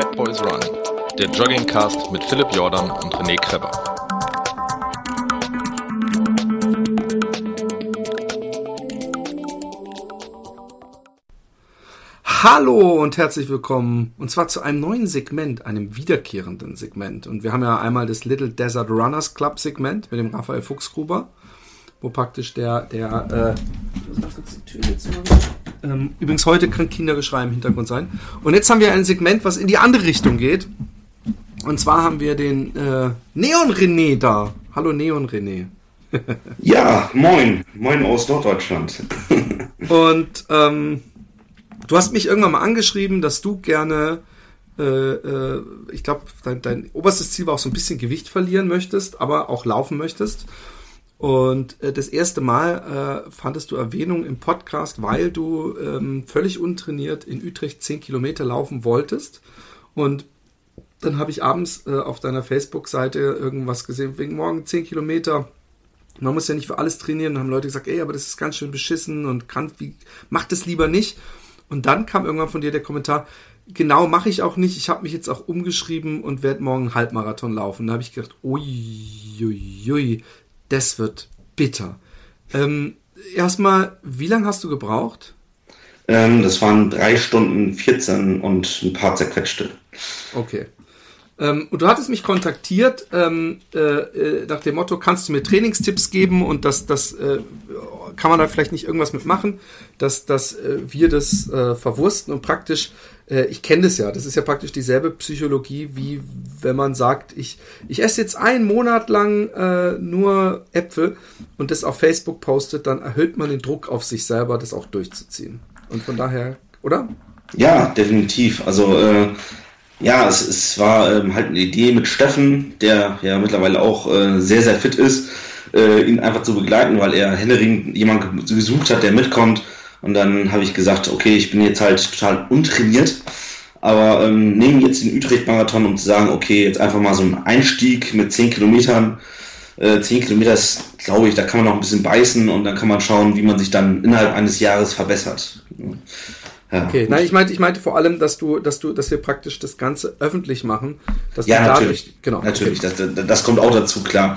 Fatboys Run, der Joggingcast mit Philipp Jordan und René Krebber. Hallo und herzlich willkommen, und zwar zu einem neuen Segment, einem wiederkehrenden Segment. Und wir haben ja einmal das Little Desert Runners Club Segment mit dem Raphael Fuchsgruber, wo praktisch übrigens heute kann Kindergeschrei im Hintergrund sein. Und jetzt haben wir ein Segment, was in die andere Richtung geht. Und zwar haben wir den Neon René da. Hallo Neon René. Ja, moin. Moin aus Norddeutschland. Und du hast mich irgendwann mal angeschrieben, dass du gerne, ich glaube, dein oberstes Ziel war auch so ein bisschen Gewicht verlieren möchtest, aber auch laufen möchtest. Und das erste Mal fandest du Erwähnung im Podcast, weil du völlig untrainiert in Utrecht 10 Kilometer laufen wolltest. Und dann habe ich abends auf deiner Facebook-Seite irgendwas gesehen, wegen morgen 10 Kilometer. Man muss ja nicht für alles trainieren. Und haben Leute gesagt, ey, aber das ist ganz schön beschissen und mach das lieber nicht. Und dann kam irgendwann von dir der Kommentar, genau, mache ich auch nicht. Ich habe mich jetzt auch umgeschrieben und werde morgen einen Halbmarathon laufen. Und da habe ich gedacht, uiuiui. Das wird bitter. Erstmal, wie lange hast du gebraucht? Das waren 3 Stunden 14 und ein paar zerquetschte. Okay. Und du hattest mich kontaktiert nach dem Motto, kannst du mir Trainingstipps geben und das kann man da vielleicht nicht irgendwas mitmachen, dass wir das verwursten und praktisch, ich kenne das ja, das ist ja praktisch dieselbe Psychologie, wie wenn man sagt, ich esse jetzt einen Monat lang nur Äpfel und das auf Facebook postet, dann erhöht man den Druck auf sich selber, das auch durchzuziehen. Und von daher, oder? Ja, definitiv. Also ja, es war halt eine Idee mit Steffen, der ja mittlerweile auch sehr, sehr fit ist, ihn einfach zu begleiten, weil er händeringend jemanden gesucht hat, der mitkommt. Und dann habe ich gesagt, okay, ich bin jetzt halt total untrainiert, aber nehme jetzt den Utrecht-Marathon, um zu sagen, okay, jetzt einfach mal so einen Einstieg mit 10 Kilometern. 10 Kilometer ist, glaube ich, da kann man noch ein bisschen beißen und dann kann man schauen, wie man sich dann innerhalb eines Jahres verbessert. Ja. Okay, nein, ich meinte vor allem, dass wir praktisch das Ganze öffentlich machen. Dass ja, natürlich, genau. Natürlich, okay. Das kommt auch dazu, klar.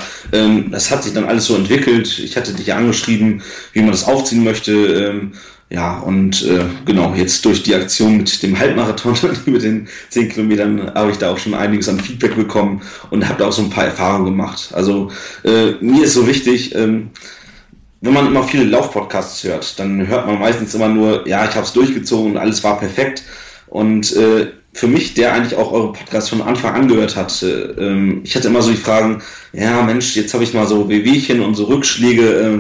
Das hat sich dann alles so entwickelt. Ich hatte dich ja angeschrieben, wie man das aufziehen möchte. Ja, und genau, jetzt durch die Aktion mit dem Halbmarathon, mit den 10 Kilometern, habe ich da auch schon einiges an Feedback bekommen und habe da auch so ein paar Erfahrungen gemacht. Also mir ist so wichtig, wenn man immer viele Laufpodcasts hört, dann hört man meistens immer nur, ja, ich habe es durchgezogen und alles war perfekt. Und für mich, der eigentlich auch eure Podcasts von Anfang an gehört hat, ich hatte immer so die Fragen, ja Mensch, jetzt habe ich mal so Wehwehchen und so Rückschläge.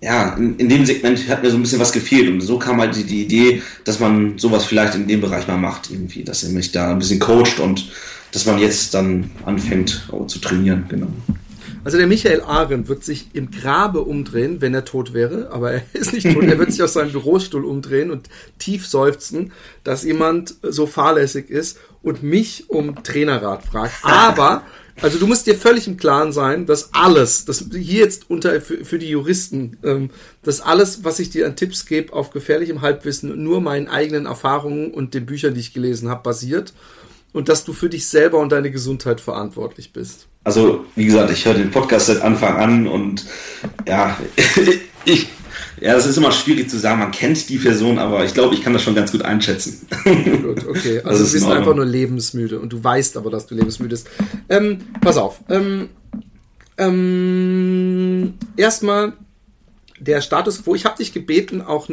Ja, in dem Segment hat mir so ein bisschen was gefehlt. Und so kam halt die Idee, dass man sowas vielleicht in dem Bereich mal macht, irgendwie, dass ihr mich da ein bisschen coacht und dass man jetzt dann anfängt zu trainieren, genau. Also der Michael Ahren wird sich im Grabe umdrehen, wenn er tot wäre, aber er ist nicht tot, er wird sich aus seinem Bürostuhl umdrehen und tief seufzen, dass jemand so fahrlässig ist und mich um Trainerrat fragt. Aber, also du musst dir völlig im Klaren sein, dass alles, das hier jetzt für die Juristen, dass alles, was ich dir an Tipps gebe, auf gefährlichem Halbwissen, nur meinen eigenen Erfahrungen und den Büchern, die ich gelesen habe, basiert. Und dass du für dich selber und deine Gesundheit verantwortlich bist. Also, wie gesagt, ich höre den Podcast seit Anfang an und ja, das ist immer schwierig zu sagen, man kennt die Person, aber ich glaube, ich kann das schon ganz gut einschätzen. Gut, okay, also du bist einfach nur lebensmüde und du weißt aber, dass du lebensmüde bist. Pass auf, erstmal der Status quo. Ich habe dich gebeten, auch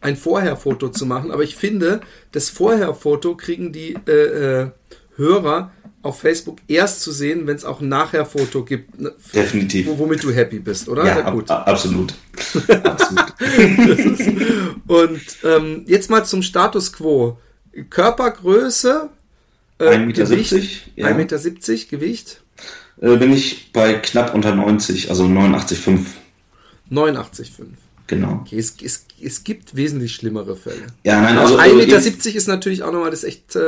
ein Vorherfoto zu machen, aber ich finde, das Vorherfoto kriegen die Hörer auf Facebook erst zu sehen, wenn es auch ein Nachherfoto gibt. Definitiv. Womit du happy bist, oder? Ja, gut. Absolut. Absolut. Und jetzt mal zum Status Quo. Körpergröße, 1,70 Meter, Gewicht, ja. 1,70 Meter, Gewicht? Bin ich bei knapp unter 90, also 89,5. 89,5. Genau. Okay, es gibt wesentlich schlimmere Fälle. Ja, nein, also 1,70 Meter ist natürlich auch nochmal, das ist echt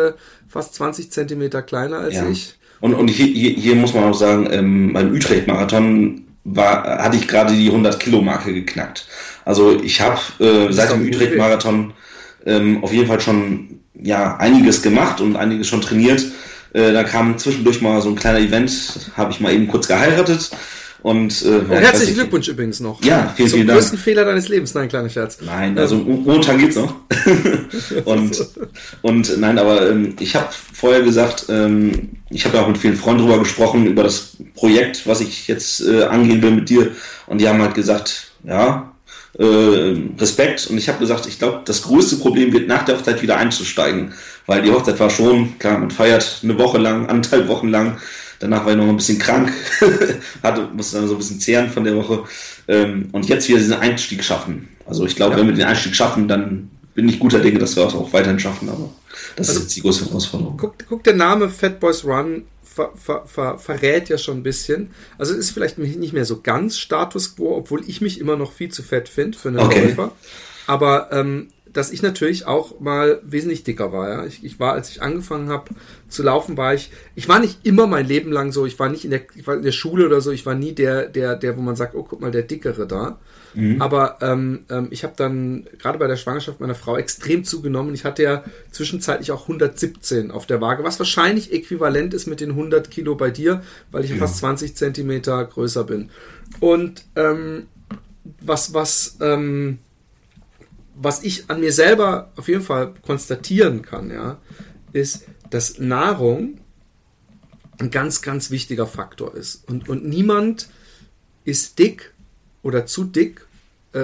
fast 20 Zentimeter kleiner als ja. Ich. Und hier muss man auch sagen, beim Utrecht-Marathon hatte ich gerade die 100-Kilo-Marke geknackt. Also ich habe seit dem Utrecht-Marathon auf jeden Fall schon ja einiges gemacht und einiges schon trainiert. Da kam zwischendurch mal so ein kleiner Event, habe ich mal eben kurz geheiratet. Und herzlichen Glückwunsch übrigens noch. Ja, vielen, vielen Dank. Zum größten Fehler deines Lebens. Nein, kleiner Scherz. Nein, also momentan geht's noch. und nein, aber ich habe vorher gesagt, ich habe ja auch mit vielen Freunden drüber gesprochen, über das Projekt, was ich jetzt angehen will mit dir. Und die haben halt gesagt, ja, Respekt. Und ich habe gesagt, ich glaube, das größte Problem wird nach der Hochzeit wieder einzusteigen. Weil die Hochzeit war schon, klar, man feiert eine Woche lang, anderthalb Wochen lang. Danach war ich noch ein bisschen krank, musste dann so ein bisschen zehren von der Woche. Und jetzt wieder diesen Einstieg schaffen. Also ich glaube, wenn wir den Einstieg schaffen, dann bin ich guter Dinge, dass wir das auch weiterhin schaffen. Aber das ist jetzt die große Herausforderung. Guck, der Name Fatboys Run verrät ja schon ein bisschen. Also es ist vielleicht nicht mehr so ganz Status Quo, obwohl ich mich immer noch viel zu fett finde für einen Läufer. Aber dass ich natürlich auch mal wesentlich dicker war. Ja? Ich war, als ich angefangen habe zu laufen, war ich nicht immer mein Leben lang so, ich war in der Schule oder so, ich war nie der, wo man sagt, oh, guck mal, der Dickere da. Mhm. Aber ich habe dann gerade bei der Schwangerschaft meiner Frau extrem zugenommen. Ich hatte ja zwischenzeitlich auch 117 auf der Waage, was wahrscheinlich äquivalent ist mit den 100 Kilo bei dir, weil ich fast 20 Zentimeter größer bin. Und was ich an mir selber auf jeden Fall konstatieren kann, ja, ist, dass Nahrung ein ganz, ganz wichtiger Faktor ist. Und niemand ist dick oder zu dick,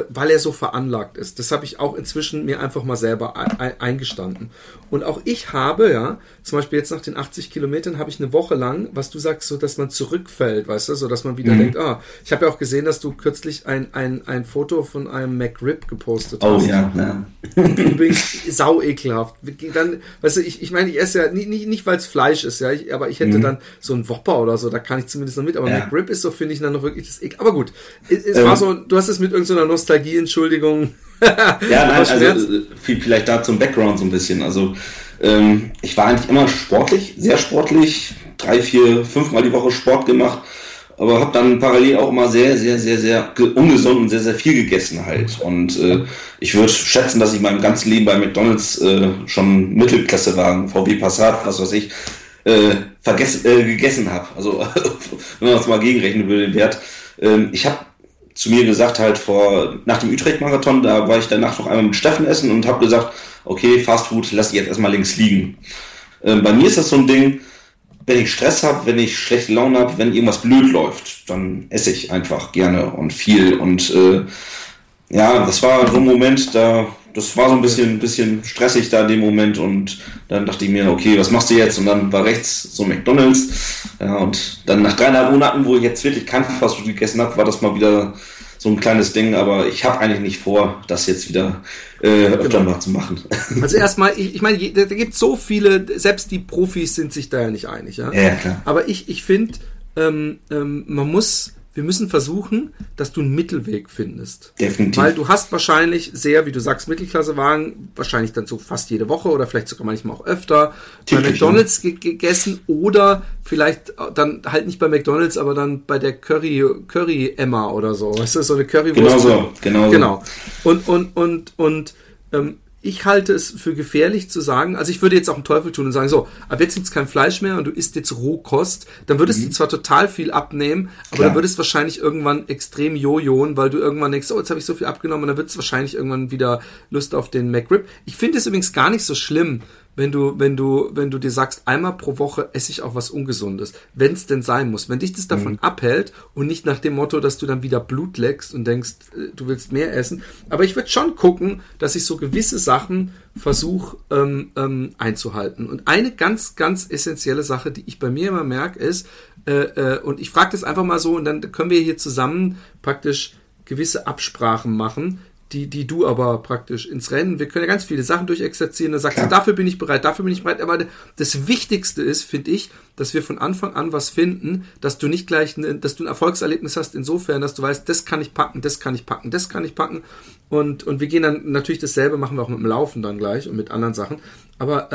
weil er so veranlagt ist. Das habe ich auch inzwischen mir einfach mal selber eingestanden. Und auch ich habe, ja, zum Beispiel jetzt nach den 80 Kilometern habe ich eine Woche lang, was du sagst, so, dass man zurückfällt, weißt du, so, dass man wieder denkt, ich habe ja auch gesehen, dass du kürzlich ein Foto von einem McRib gepostet hast. Oh ja, ja. Übrigens sau ekelhaft. Dann, weißt du, ich meine, ich esse ja nicht weil es Fleisch ist, ja, aber ich hätte dann so einen Whopper oder so, da kann ich zumindest noch mit, aber McRib ist so, finde ich, dann noch wirklich das Ekel. Aber gut, es war so, du hast es mit irgendeiner Nostalgie, Entschuldigung. Ja, nein, also vielleicht da zum Background so ein bisschen. Also ich war eigentlich immer sportlich, sehr sportlich, 3, 4, 5 Mal die Woche Sport gemacht, aber habe dann parallel auch immer sehr, sehr, sehr, sehr ungesund und sehr, sehr viel gegessen halt. Und ich würde schätzen, dass ich meinem ganzen Leben bei McDonald's schon Mittelklassewagen, VW Passat, was weiß ich, gegessen habe. Also wenn man das mal gegenrechnen würde, den Wert. Ich habe zu mir gesagt halt nach dem Utrecht-Marathon, da war ich danach noch einmal mit Steffen essen und habe gesagt, okay, Fastfood lasse ich jetzt erstmal links liegen. Bei mir ist das so ein Ding, wenn ich Stress habe, wenn ich schlechte Laune habe, wenn irgendwas blöd läuft, dann esse ich einfach gerne und viel. Und das war so ein Moment, das war so ein bisschen stressig da in dem Moment, und dann dachte ich mir, okay, was machst du jetzt? Und dann war rechts so McDonald's. Ja, und dann nach 3,5 Monaten, wo ich jetzt wirklich kein Fastfood gegessen habe, war das mal wieder so ein kleines Ding. Aber ich habe eigentlich nicht vor, das jetzt wieder öfter mal zu machen. Also erstmal, ich meine, da gibt es so viele, selbst die Profis sind sich da ja nicht einig. Ja, ja klar. Aber ich finde, wir müssen versuchen, dass du einen Mittelweg findest. Definitiv. Weil du hast wahrscheinlich sehr, wie du sagst, Mittelklassewagen, wahrscheinlich dann so fast jede Woche oder vielleicht sogar manchmal auch öfter bei McDonald's gegessen, oder vielleicht dann halt nicht bei McDonald's, aber dann bei der Curry Emma oder so. Weißt du, so eine Currywurst. Genau. Und ich halte es für gefährlich zu sagen, also ich würde jetzt auch einen Teufel tun und sagen, so, ab jetzt gibt es kein Fleisch mehr und du isst jetzt Rohkost, dann würdest du zwar total viel abnehmen, aber dann würdest du wahrscheinlich irgendwann extrem jojoen, weil du irgendwann denkst, oh, jetzt habe ich so viel abgenommen, und dann wird es wahrscheinlich irgendwann wieder Lust auf den McRib. Ich finde es übrigens gar nicht so schlimm, wenn du dir sagst, einmal pro Woche esse ich auch was Ungesundes, wenn es denn sein muss. Wenn dich das davon abhält und nicht nach dem Motto, dass du dann wieder Blut leckst und denkst, du willst mehr essen. Aber ich würde schon gucken, dass ich so gewisse Sachen versuche einzuhalten. Und eine ganz, ganz essentielle Sache, die ich bei mir immer merke, ist, und ich frage das einfach mal so, und dann können wir hier zusammen praktisch gewisse Absprachen machen, die du aber praktisch ins Rennen, wir können ja ganz viele Sachen durchexerzieren, da sagst du, dafür bin ich bereit, aber das Wichtigste ist, finde ich, dass wir von Anfang an was finden, dass du nicht gleich, dass du ein Erfolgserlebnis hast, insofern, dass du weißt, das kann ich packen, und wir gehen dann natürlich dasselbe, machen wir auch mit dem Laufen dann gleich und mit anderen Sachen, aber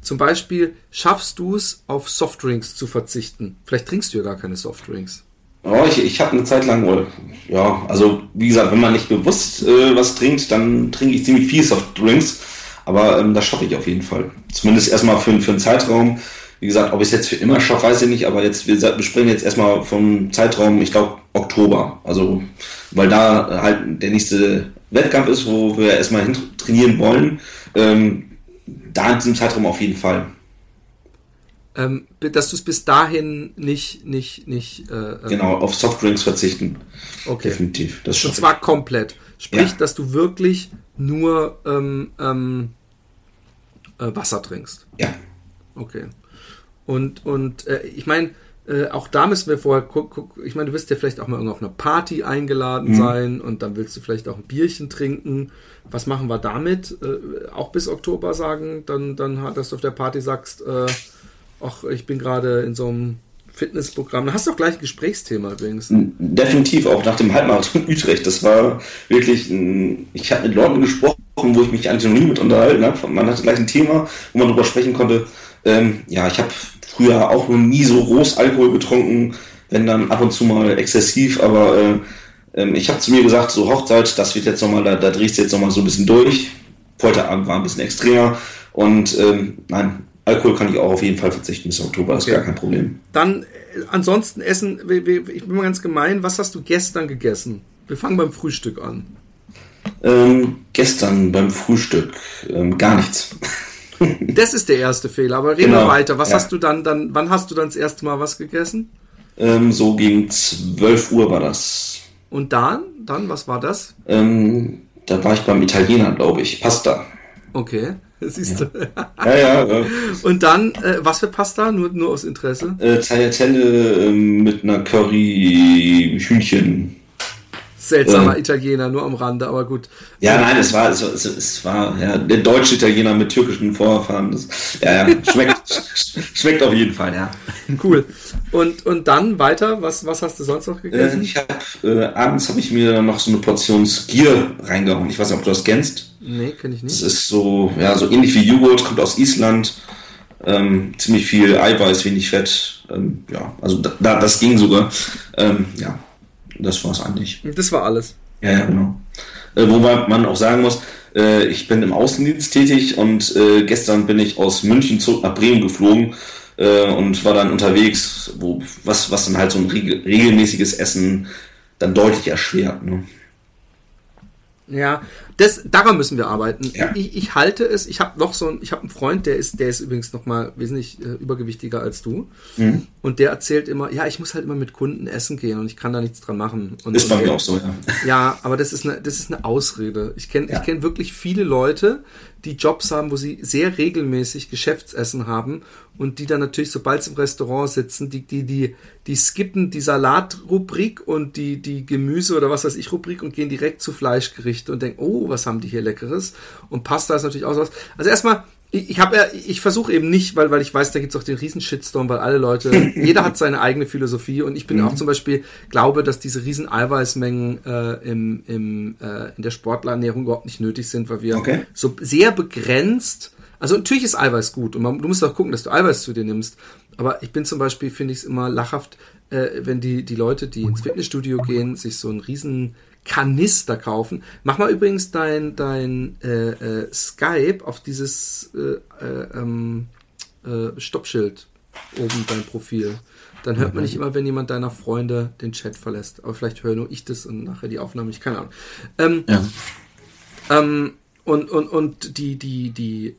zum Beispiel, schaffst du es, auf Softdrinks zu verzichten? Vielleicht trinkst du ja gar keine Softdrinks. Oh, ich habe eine Zeit lang, ja, also wie gesagt, wenn man nicht bewusst was trinkt, dann trinke ich ziemlich viel Softdrinks. Aber das schaffe ich auf jeden Fall. Zumindest erstmal für einen Zeitraum. Wie gesagt, ob ich es jetzt für immer schaffe, weiß ich nicht. Aber jetzt, wir springen jetzt erstmal vom Zeitraum, ich glaube, Oktober. Also, weil da halt der nächste Wettkampf ist, wo wir erstmal hin trainieren wollen. Da in diesem Zeitraum auf jeden Fall. Dass du es bis dahin nicht genau, auf Softdrinks verzichten. Okay. Definitiv. Das schaffe ich. Und zwar komplett. Sprich, ja, dass du wirklich nur Wasser trinkst. Ja. Okay. Und ich meine, auch da müssen wir vorher gucken, ich meine, du wirst ja vielleicht auch mal irgendwo auf einer Party eingeladen sein und dann willst du vielleicht auch ein Bierchen trinken. Was machen wir damit? Auch bis Oktober sagen, dann dass du auf der Party sagst, ach, ich bin gerade in so einem Fitnessprogramm. Da hast du auch gleich ein Gesprächsthema übrigens. Definitiv, auch nach dem Halbmarathon Utrecht. Das war wirklich, ich habe mit Leuten gesprochen, wo ich mich eigentlich noch nie mit unterhalten habe. Man hatte gleich ein Thema, wo man drüber sprechen konnte. Ich habe früher auch noch nie so groß Alkohol getrunken, wenn dann ab und zu mal exzessiv, aber ich habe zu mir gesagt, so Hochzeit, das wird jetzt nochmal, da drehst du jetzt nochmal so ein bisschen durch. Heute Abend war ein bisschen extremer und nein, Alkohol kann ich auch auf jeden Fall verzichten bis Oktober, das ist gar kein Problem. Dann ansonsten essen, ich bin mal ganz gemein, was hast du gestern gegessen? Wir fangen beim Frühstück an. Gestern beim Frühstück gar nichts. Das ist der erste Fehler, aber reden wir weiter. Was hast du dann, wann hast du dann das erste Mal was gegessen? So gegen 12 Uhr war das. Und dann, was war das? Da war ich beim Italiener, glaube ich. Pasta. Okay, siehst du. Ja. Und dann, was für Pasta? Nur aus Interesse? Tagliatelle mit einer Curry-Hühnchen. Seltsamer Italiener, nur am Rande, aber gut. Ja, nein, es war der deutsche Italiener mit türkischen Vorfahren. Schmeckt auf jeden Fall, ja. Cool. Und dann weiter, was hast du sonst noch gegessen? Abends habe ich mir dann noch so eine Portion Skyr reingehauen. Ich weiß nicht, ob du das kennst. Nee, kenne ich nicht. Das ist so ähnlich wie Joghurt, kommt aus Island. Ziemlich viel Eiweiß, wenig Fett. Also das ging sogar. Das war's eigentlich. Das war alles. Ja, genau. Wobei man auch sagen muss, ich bin im Außendienst tätig und gestern bin ich aus München zurück nach Bremen geflogen und war dann unterwegs, was dann halt so ein regelmäßiges Essen dann deutlich erschwert. Ne? Ja, daran müssen wir arbeiten. Ja. Ich halte es, ich habe einen Freund, der ist übrigens nochmal wesentlich übergewichtiger als du. Mhm. Und der erzählt immer, ja, ich muss halt immer mit Kunden essen gehen und ich kann da nichts dran machen. Ist bei mir auch so, ja. Ja, aber das ist eine Ausrede. Ich kenne wirklich viele Leute, die Jobs haben, wo sie sehr regelmäßig Geschäftsessen haben und die dann natürlich, sobald sie im Restaurant sitzen, die skippen die Salatrubrik und die Gemüse- oder was weiß ich Rubrik und gehen direkt zu Fleischgerichte und denken, oh, was haben die hier Leckeres? Und Pasta ist natürlich auch sowas. Also erstmal, ich versuche eben nicht, weil ich weiß, da gibt es auch den riesen Shitstorm, weil alle Leute, jeder hat seine eigene Philosophie und ich bin auch zum Beispiel, glaube, dass diese riesen Eiweißmengen in der Sportlerernährung überhaupt nicht nötig sind, weil wir so sehr begrenzt, also natürlich ist Eiweiß gut und du musst auch gucken, dass du Eiweiß zu dir nimmst, aber ich bin zum Beispiel, finde ich es immer lachhaft, wenn die Leute, die ins Fitnessstudio gehen, sich so einen riesen Kanister kaufen. Mach mal übrigens dein Skype auf dieses Stoppschild oben dein Profil. Dann hört man nicht immer, wenn jemand deiner Freunde den Chat verlässt. Aber vielleicht höre nur ich das und nachher die Aufnahme. Ich keine Ahnung. Und die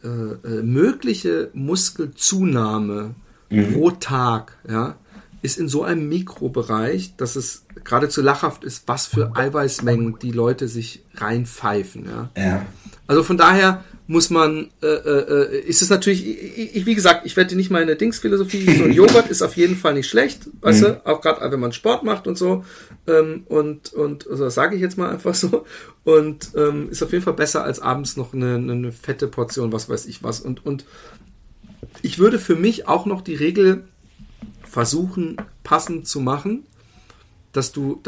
mögliche Muskelzunahme pro Tag, ja, ist in so einem Mikrobereich, dass es geradezu lachhaft ist, was für Eiweißmengen die Leute sich reinpfeifen. Ja. Also von daher muss man, ist es natürlich, wie gesagt, ich werde nicht meine Dingsphilosophie, so ein Joghurt ist auf jeden Fall nicht schlecht, weißt du, auch gerade wenn man Sport macht und so, und also das sage ich jetzt mal einfach so, und ist auf jeden Fall besser als abends noch eine fette Portion, was weiß ich was, und ich würde für mich auch noch die Regel versuchen, passend zu machen, dass du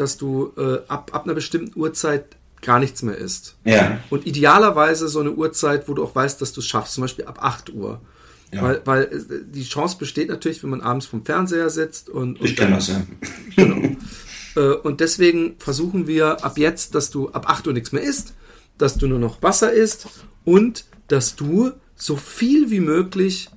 ab einer bestimmten Uhrzeit gar nichts mehr isst. Ja. Und idealerweise so eine Uhrzeit, wo du auch weißt, dass du es schaffst, zum Beispiel ab 8 Uhr. Ja. Weil die Chance besteht natürlich, wenn man abends vom Fernseher sitzt und ich kann das, ja. Genau. Und deswegen versuchen wir ab jetzt, dass du ab 8 Uhr nichts mehr isst, dass du nur noch Wasser isst und dass du so viel wie möglich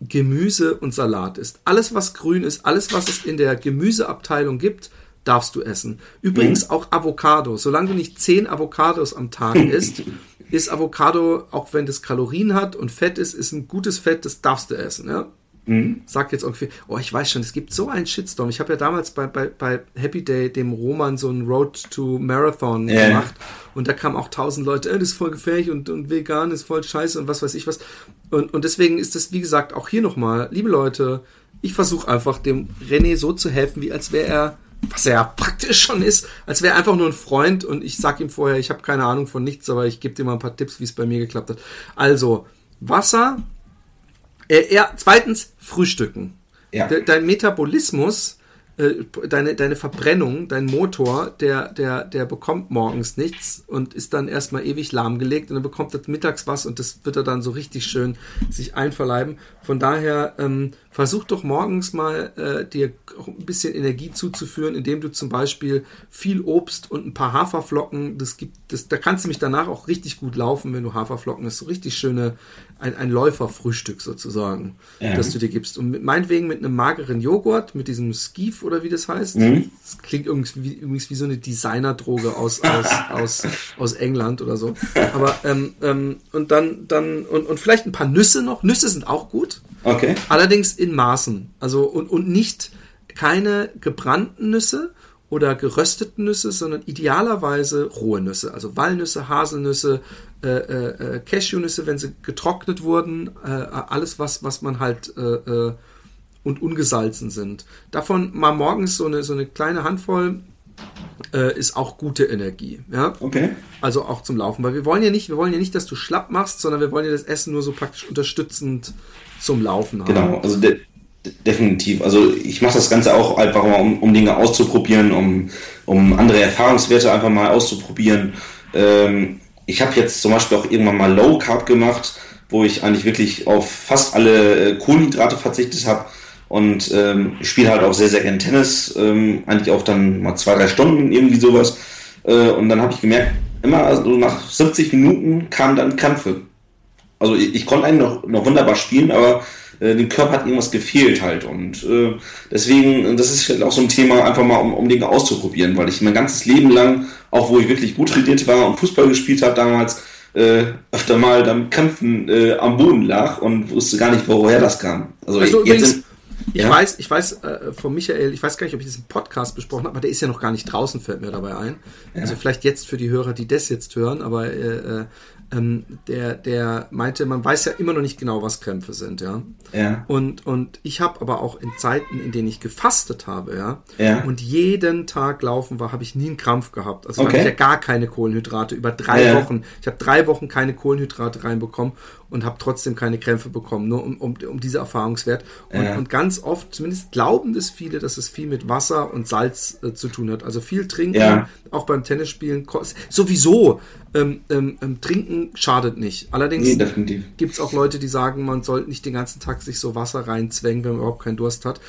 Gemüse und Salat isst. Alles, was grün ist, alles, was es in der Gemüseabteilung gibt, darfst du essen. Übrigens auch Avocado. Solange du nicht 10 Avocados am Tag isst, ist Avocado, auch wenn das Kalorien hat und Fett ist, ist ein gutes Fett, das darfst du essen. Ja? Sagt jetzt irgendwie, oh, ich weiß schon, es gibt so einen Shitstorm. Ich habe ja damals bei Happy Day dem Roman so einen Road to Marathon gemacht und da kamen auch 1000 Leute, das ist voll gefährlich und vegan ist voll scheiße und was weiß ich was. Und deswegen ist das, wie gesagt, auch hier nochmal, liebe Leute, ich versuche einfach dem René so zu helfen, wie als wäre er, was er ja praktisch schon ist, als wäre er einfach nur ein Freund und ich sag ihm vorher, ich habe keine Ahnung von nichts, aber ich gebe dir mal ein paar Tipps, wie es bei mir geklappt hat. Also, Wasser, zweitens, frühstücken. Ja. Dein Metabolismus, deine Verbrennung, dein Motor, der bekommt morgens nichts und ist dann erstmal ewig lahmgelegt und dann bekommt er mittags was und das wird er dann so richtig schön sich einverleiben. Von daher versuch doch morgens mal dir auch ein bisschen Energie zuzuführen, indem du zum Beispiel viel Obst und ein paar Haferflocken, da kannst du mich danach auch richtig gut laufen, wenn du Haferflocken hast, so richtig schöne, ein Läuferfrühstück sozusagen, das du dir gibst. Und meinetwegen mit einem mageren Joghurt, mit diesem Skeef oder wie das heißt, das klingt übrigens wie so eine Designerdroge aus England oder so. Aber und dann und vielleicht ein paar Nüsse noch. Nüsse sind auch gut. Okay. Allerdings in Maßen. Also und nicht keine gebrannten Nüsse oder gerösteten Nüsse, sondern idealerweise rohe Nüsse. Also Walnüsse, Haselnüsse, Cashewnüsse, wenn sie getrocknet wurden, alles was man halt und ungesalzen sind. Davon mal morgens so eine kleine Handvoll ist auch gute Energie. Ja? Okay. Also auch zum Laufen. Weil wir wollen ja nicht, dass du schlapp machst, sondern wir wollen ja das Essen nur so praktisch unterstützend zum Laufen haben. Genau, also definitiv. Also ich mache das Ganze auch einfach mal, um Dinge auszuprobieren, um andere Erfahrungswerte einfach mal auszuprobieren. Ich habe jetzt zum Beispiel auch irgendwann mal Low Carb gemacht, wo ich eigentlich wirklich auf fast alle Kohlenhydrate verzichtet habe und spiele halt auch sehr, sehr gerne Tennis, eigentlich auch dann mal 2-3 Stunden irgendwie sowas. Und dann habe ich gemerkt, immer also nach 70 Minuten kamen dann Krämpfe. Also ich konnte eigentlich noch wunderbar spielen, aber dem Körper hat irgendwas gefehlt halt. Und deswegen, das ist vielleicht auch so ein Thema, einfach mal, um Dinge auszuprobieren, weil ich mein ganzes Leben lang, auch wo ich wirklich gut trainiert war und Fußball gespielt habe damals, öfter mal dann Kämpfen am Boden lag und wusste gar nicht, woher das kam. Also übrigens, ich weiß von Michael, ich weiß gar nicht, ob ich diesen Podcast besprochen habe, aber der ist ja noch gar nicht draußen, fällt mir dabei ein. Ja. Also vielleicht jetzt für die Hörer, die das jetzt hören, aber der meinte, man weiß ja immer noch nicht genau, was Krämpfe sind, ja. Ja. Und ich habe aber auch in Zeiten, in denen ich gefastet habe, ja. Und jeden Tag laufen war, habe ich nie einen Krampf gehabt. Also okay. Da habe ich ja gar keine Kohlenhydrate über 3 Wochen. Ich habe 3 Wochen keine Kohlenhydrate reinbekommen und habe trotzdem keine Krämpfe bekommen, nur um diese Erfahrungswert. Und ganz oft, zumindest glauben das viele, dass es viel mit Wasser und Salz zu tun hat. Also viel trinken, auch beim Tennisspielen, sowieso trinken schadet nicht. Allerdings gibt es auch Leute, die sagen, man sollte nicht den ganzen Tag sich so Wasser reinzwängen, wenn man überhaupt keinen Durst hat.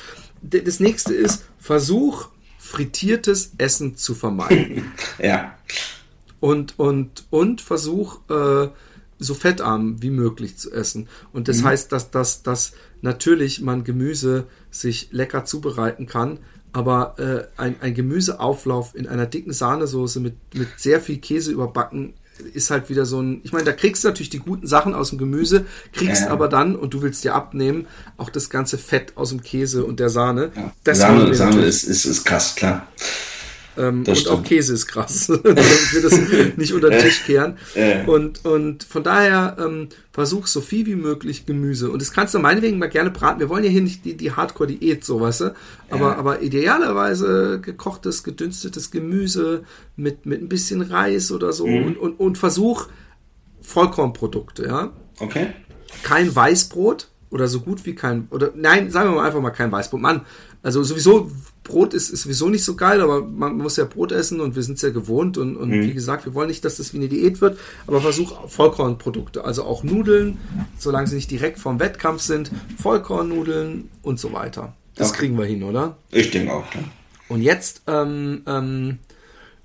Das nächste ist, versuch, frittiertes Essen zu vermeiden. Ja. Und versuch, so fettarm wie möglich zu essen. Und das heißt, dass natürlich man Gemüse sich lecker zubereiten kann, aber ein Gemüseauflauf in einer dicken Sahnesoße mit sehr viel Käse überbacken ist halt wieder so ein... Ich meine, da kriegst du natürlich die guten Sachen aus dem Gemüse, kriegst aber dann, und du willst dir abnehmen, auch das ganze Fett aus dem Käse und der Sahne. Ja. Das Sahne ist krass, klar. Und auch Käse ist krass, damit wir das nicht unter den Tisch kehren. Und von daher versuch so viel wie möglich Gemüse. Und das kannst du meinetwegen mal gerne braten. Wir wollen ja hier nicht die Hardcore-Diät, so, weißt du? Aber idealerweise gekochtes, gedünstetes Gemüse mit ein bisschen Reis oder so. Und versuch Vollkornprodukte, ja? Okay. Kein Weißbrot oder so gut wie kein... Nein, sagen wir mal einfach mal kein Weißbrot. Mann, also sowieso... Brot ist sowieso nicht so geil, aber man muss ja Brot essen und wir sind es ja gewohnt und wie gesagt, wir wollen nicht, dass das wie eine Diät wird, aber versuch Vollkornprodukte, also auch Nudeln, solange sie nicht direkt vom Wettkampf sind, Vollkornnudeln und so weiter. Das kriegen wir hin, oder? Ich denke auch. Ja. Und jetzt, und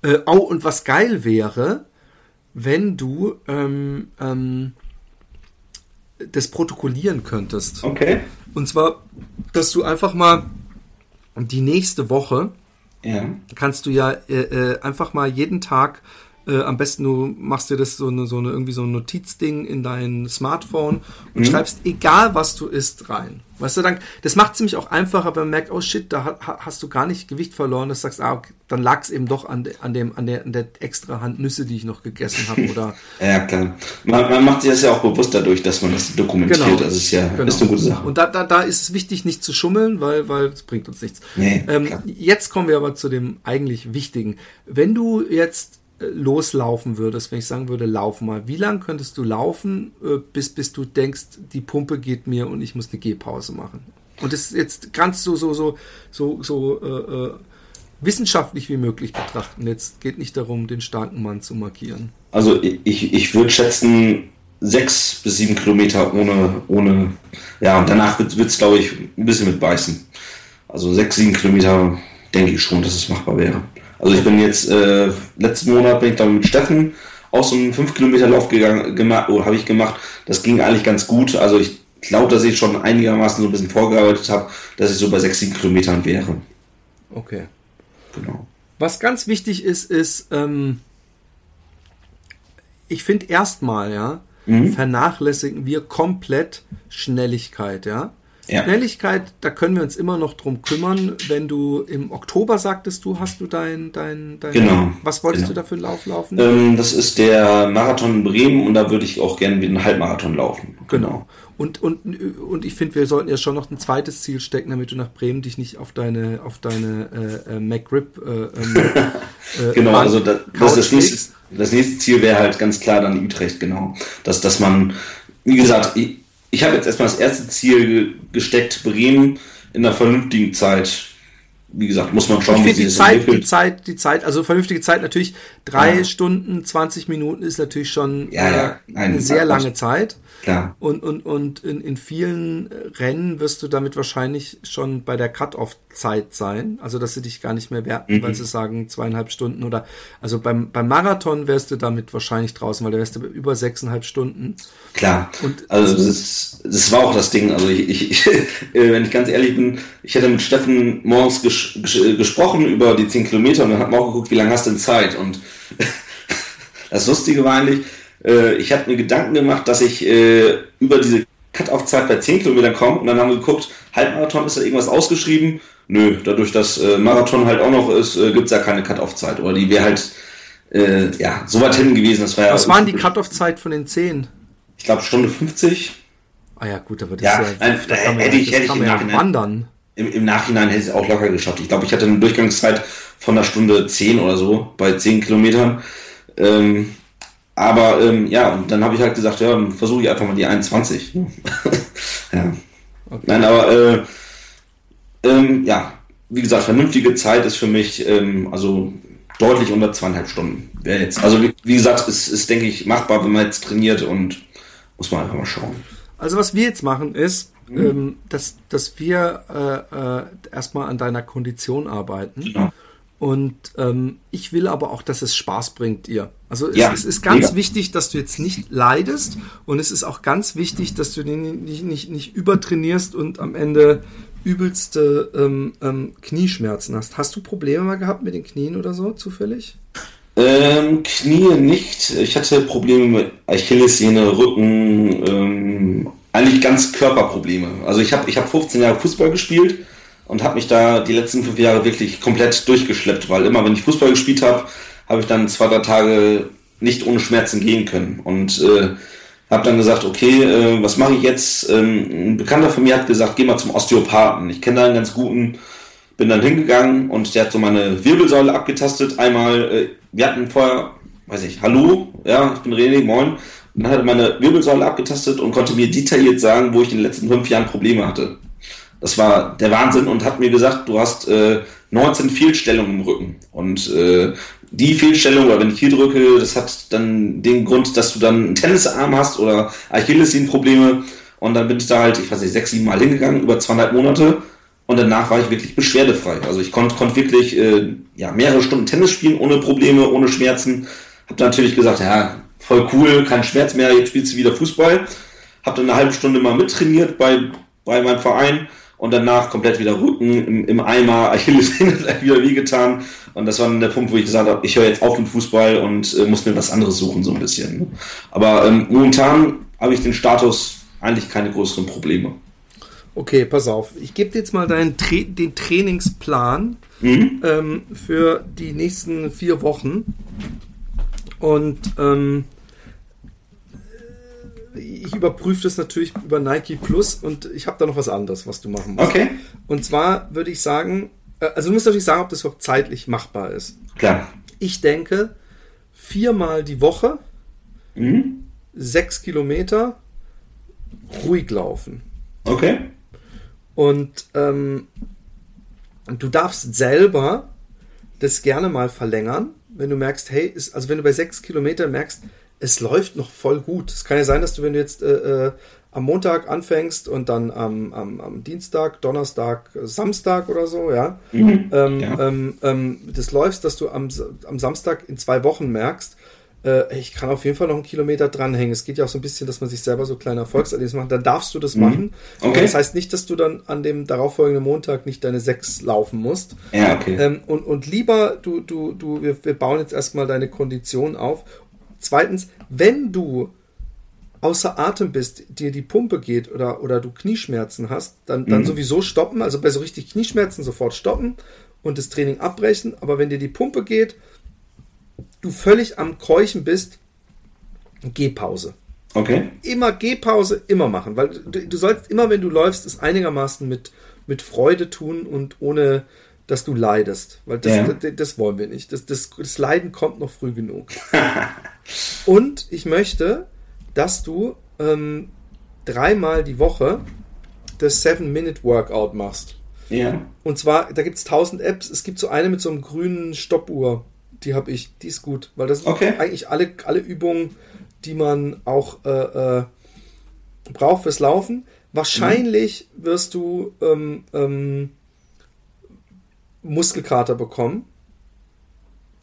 was geil wäre, wenn du das protokollieren könntest. Okay. Und zwar, dass du einfach mal die nächste Woche kannst du ja einfach mal jeden Tag, am besten du machst dir das so eine irgendwie so ein Notizding in dein Smartphone und schreibst, egal was du isst, rein. Weißt du, das macht es nämlich auch einfacher, wenn man merkt, oh shit, da hast du gar nicht Gewicht verloren, dass du sagst, okay, dann lag es eben doch an der extra Hand Nüsse, die ich noch gegessen habe, oder? Ja, klar. Man macht sich das ja auch bewusst dadurch, dass man das dokumentiert. Genau. Also ist ja ist eine gute Sache. Und da ist es wichtig, nicht zu schummeln, weil es bringt uns nichts. Nee, jetzt kommen wir aber zu dem eigentlich Wichtigen. Wenn du jetzt loslaufen würdest, wenn ich sagen würde, lauf mal. Wie lang könntest du laufen, bis du denkst, die Pumpe geht mir und ich muss eine Gehpause machen? Und das jetzt kannst du so wissenschaftlich wie möglich betrachten. Jetzt geht nicht darum, den starken Mann zu markieren. Also ich würde schätzen 6 bis 7 Kilometer ohne und danach wird es, glaube ich, ein bisschen mit beißen. Also 6, 7 Kilometer denke ich schon, dass es machbar wäre. Also ich bin jetzt, letzten Monat bin ich dann mit Steffen aus so einem 5-Kilometer-Lauf gemacht. Das ging eigentlich ganz gut. Also ich glaube, dass ich schon einigermaßen so ein bisschen vorgearbeitet habe, dass ich so bei 6, 7 Kilometern wäre. Okay. Genau. Was ganz wichtig ist, ich finde erstmal, vernachlässigen wir komplett Schnelligkeit, Ja. Schnelligkeit, da können wir uns immer noch drum kümmern. Wenn du im Oktober sagtest, hast du dein genau. Was wolltest du da für einen Lauf laufen? Das ist der Marathon in Bremen und da würde ich auch gerne wieder einen Halbmarathon laufen. Genau. Und ich finde, wir sollten ja schon noch ein zweites Ziel stecken, damit du nach Bremen dich nicht auf deine McRib genau, also das nächste Ziel wäre halt ganz klar dann Utrecht, genau. Dass man, wie gesagt, ich habe jetzt erstmal das erste Ziel gesteckt, Bremen in einer vernünftigen Zeit. Wie gesagt, muss man schauen, wie sich das entwickelt. Die Zeit, also vernünftige Zeit natürlich, 3 Stunden, 20 Minuten ist natürlich schon eine sehr lange Zeit. Klar. Und in vielen Rennen wirst du damit wahrscheinlich schon bei der Cut-Off-Zeit sein. Also, dass sie dich gar nicht mehr werten, weil sie sagen 2,5 Stunden oder, also beim Marathon wärst du damit wahrscheinlich draußen, weil da wärst du über 6,5 Stunden. Klar. Und also, das war auch das Ding. Also, ich wenn ich ganz ehrlich bin, ich hätte mit Steffen morgens gesprochen über die 10 Kilometer und dann hat man auch geguckt, wie lange hast du denn Zeit? Und das Lustige war eigentlich, ich habe mir Gedanken gemacht, dass ich über diese Cut-Off-Zeit bei 10 Kilometern komme und dann haben wir geguckt, Halbmarathon, ist da irgendwas ausgeschrieben? Nö, dadurch, dass Marathon halt auch noch ist, gibt es ja keine Cut-Off-Zeit. Oder die wäre halt so weit hin gewesen. Das war ja. Was waren die Cut-Off-Zeit von den 10? Ich glaube Stunde 50. Ah ja, gut, aber das ist ja... Das kann man ja wandern. Im Nachhinein hätte ich es auch locker geschafft. Ich glaube, ich hatte eine Durchgangszeit von einer Stunde 10 oder so, bei 10 Kilometern. Aber und dann habe ich halt gesagt, ja, dann versuche ich einfach mal die 21. Ja. Okay. Nein, aber wie gesagt, vernünftige Zeit ist für mich also deutlich unter 2,5 Stunden. Wäre jetzt. Also wie gesagt, es ist, denke ich, machbar, wenn man jetzt trainiert und muss man einfach mal schauen. Also was wir jetzt machen ist, dass wir erstmal an deiner Kondition arbeiten. Genau. Und ich will aber auch, dass es Spaß bringt dir. Also es ist ganz wichtig, dass du jetzt nicht leidest und es ist auch ganz wichtig, dass du nicht übertrainierst und am Ende übelste Knieschmerzen hast. Hast du Probleme mal gehabt mit den Knien oder so zufällig? Knie nicht. Ich hatte Probleme mit Achillessehne, Rücken, eigentlich ganz Körperprobleme. Also ich hab 15 Jahre Fußball gespielt. Und habe mich da die letzten 5 Jahre wirklich komplett durchgeschleppt, weil immer, wenn ich Fußball gespielt habe, habe ich dann 2-3 Tage nicht ohne Schmerzen gehen können. Und habe dann gesagt, okay, was mache ich jetzt? Ein Bekannter von mir hat gesagt, geh mal zum Osteopathen. Ich kenne da einen ganz guten, bin dann hingegangen und der hat so meine Wirbelsäule abgetastet. Einmal, wir hatten vorher, weiß ich, hallo, ja, ich bin René, moin. Und dann hat er meine Wirbelsäule abgetastet und konnte mir detailliert sagen, wo ich in den letzten 5 Jahren Probleme hatte. Das war der Wahnsinn und hat mir gesagt, du hast 19 Fehlstellungen im Rücken. Und die Fehlstellung, oder wenn ich hier drücke, das hat dann den Grund, dass du dann einen Tennisarm hast oder Achillessehnenprobleme. Und dann bin ich da halt, ich weiß nicht, 6-7 Mal hingegangen, über 2,5 Monate. Und danach war ich wirklich beschwerdefrei. Also ich konnte wirklich mehrere Stunden Tennis spielen, ohne Probleme, ohne Schmerzen. Hab dann natürlich gesagt, ja, voll cool, kein Schmerz mehr, jetzt spielst du wieder Fußball. habe dann eine halbe Stunde mal mittrainiert bei meinem Verein und danach komplett wieder Rücken im Eimer, Achillessehne wieder wehgetan. Und das war dann der Punkt, wo ich gesagt habe, ich höre jetzt auf mit Fußball und muss mir was anderes suchen, so ein bisschen. Aber momentan habe ich den Status eigentlich keine größeren Probleme. Okay, pass auf. Ich gebe dir jetzt mal den Trainingsplan für die nächsten 4 Wochen. Und ich überprüfe das natürlich über Nike Plus und ich habe da noch was anderes, was du machen musst. Okay. Und zwar würde ich sagen, also du musst natürlich sagen, ob das überhaupt zeitlich machbar ist. Klar. Ich denke, 4-mal die Woche, 6 Kilometer, ruhig laufen. Okay. Und du darfst selber das gerne mal verlängern, wenn du merkst, hey, also wenn du bei 6 Kilometern merkst, es läuft noch voll gut. Es kann ja sein, dass du, wenn du jetzt am Montag anfängst und dann am Dienstag, Donnerstag, Samstag oder so, ja, das läufst, dass du am Samstag in 2 Wochen merkst, ich kann auf jeden Fall noch 1 Kilometer dranhängen. Es geht ja auch so ein bisschen, dass man sich selber so kleine Erfolgserlebnisse macht. Dann darfst du das machen. Okay. Das heißt nicht, dass du dann an dem darauffolgenden Montag nicht deine 6 laufen musst. Ja, okay. Und lieber, wir bauen jetzt erstmal deine Kondition auf. Zweitens, wenn du außer Atem bist, dir die Pumpe geht oder du Knieschmerzen hast, dann sowieso stoppen. Also bei so richtig Knieschmerzen sofort stoppen und das Training abbrechen. Aber wenn dir die Pumpe geht, du völlig am Keuchen bist, Gehpause. Okay. Immer Gehpause, immer machen, weil du sollst immer, wenn du läufst, es einigermaßen mit Freude tun und ohne, dass du leidest, weil das wollen wir nicht. Das Leiden kommt noch früh genug. Und ich möchte, dass du 3-mal die Woche das 7-Minute-Workout machst. Ja. Und zwar, da gibt es 1000 Apps, es gibt so eine mit so einem grünen Stoppuhr. Die habe ich, die ist gut, weil das sind eigentlich alle Übungen, die man auch braucht fürs Laufen. Wahrscheinlich wirst du Muskelkater bekommen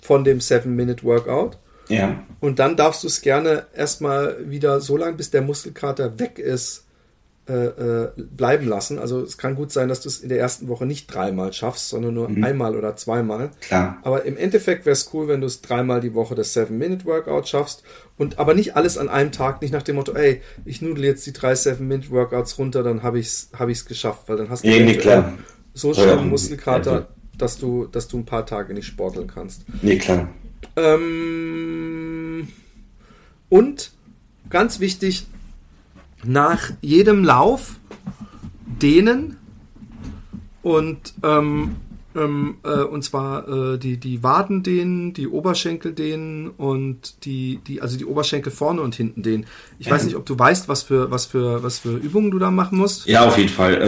von dem 7-Minute-Workout. Ja. Und dann darfst du es gerne erstmal wieder so lange, bis der Muskelkater weg ist, bleiben lassen. Also es kann gut sein, dass du es in der ersten Woche nicht 3-mal schaffst, sondern nur 1-mal oder 2-mal. Klar. Aber im Endeffekt wäre es cool, wenn du es 3-mal die Woche das 7-Minute-Workout schaffst und aber nicht alles an einem Tag, nicht nach dem Motto, ey, ich nudel jetzt die 3 7-Minute-Workouts runter, dann hab ich's geschafft, weil dann hast du so starken Muskelkater, dass du ein paar Tage nicht sporteln kannst. Nee, klar. Und ganz wichtig, nach jedem Lauf dehnen und zwar die Waden dehnen, die Oberschenkel dehnen und die Oberschenkel vorne und hinten dehnen. Ich weiß nicht, ob du weißt, was für Übungen du da machen musst. Ja, auf jeden Fall.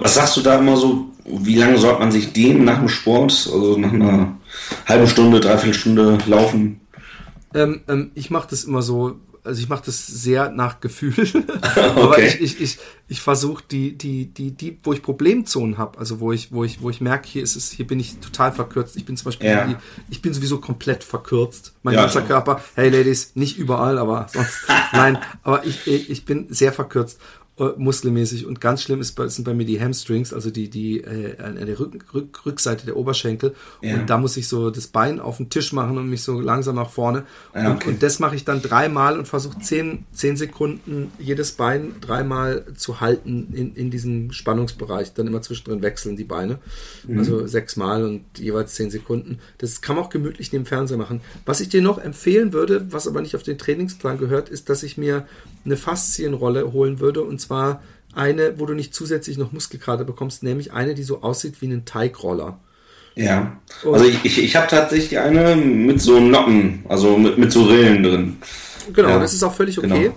Was sagst du da immer so? Wie lange sollte man sich dehnen nach dem Sport? Also nach einer halben Stunde, dreiviertel Stunde laufen? Ich mache das immer so. Also ich mache das sehr nach Gefühl, aber ich versuche die, wo ich Problemzonen habe, also wo ich merke, hier bin ich total verkürzt. Ich bin zum Beispiel, ich bin sowieso komplett verkürzt. Mein ganzer Körper, hey Ladies, nicht überall, aber sonst, nein, aber ich bin sehr verkürzt, muskelmäßig, und ganz schlimm sind bei mir die Hamstrings, also die an der Rückseite der Oberschenkel, und da muss ich so das Bein auf den Tisch machen und mich so langsam nach vorne, und das mache ich dann 3-mal und versuche 10 Sekunden jedes Bein 3-mal zu halten in diesem Spannungsbereich, dann immer zwischendrin wechseln die Beine, also 6-mal und jeweils 10 Sekunden, das kann man auch gemütlich neben dem Fernseher machen. Was ich dir noch empfehlen würde, was aber nicht auf den Trainingsplan gehört, ist, dass ich mir eine Faszienrolle holen würde, und zwar eine, wo du nicht zusätzlich noch Muskelkater bekommst, nämlich eine, die so aussieht wie ein Teigroller. Ja, und also ich habe tatsächlich eine mit so Noppen, also mit so Rillen drin. Genau, das ist auch völlig okay,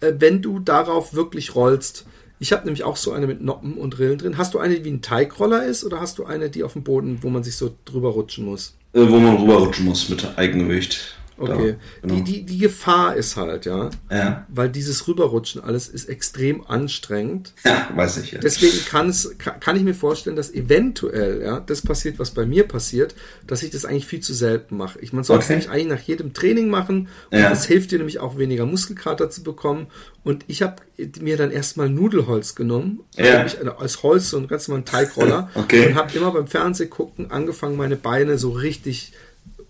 wenn du darauf wirklich rollst. Ich habe nämlich auch so eine mit Noppen und Rillen drin. Hast du eine, die wie ein Teigroller ist, oder hast du eine, die auf dem Boden, wo man sich so drüber rutschen muss? Wo man rüber rutschen muss mit Eigengewicht. Okay. Da, genau. Die Gefahr ist halt, ja, weil dieses Rüberrutschen alles ist extrem anstrengend. Ja, weiß ich. Ja. Deswegen kann ich mir vorstellen, dass eventuell, das passiert, was bei mir passiert, dass ich das eigentlich viel zu selten mache. Man sollte es eigentlich nach jedem Training machen und das hilft dir nämlich auch weniger Muskelkater zu bekommen. Und ich habe mir dann erstmal Nudelholz genommen, als Holz so einen ganz normalen Teigroller und habe immer beim Fernsehgucken angefangen, meine Beine so richtig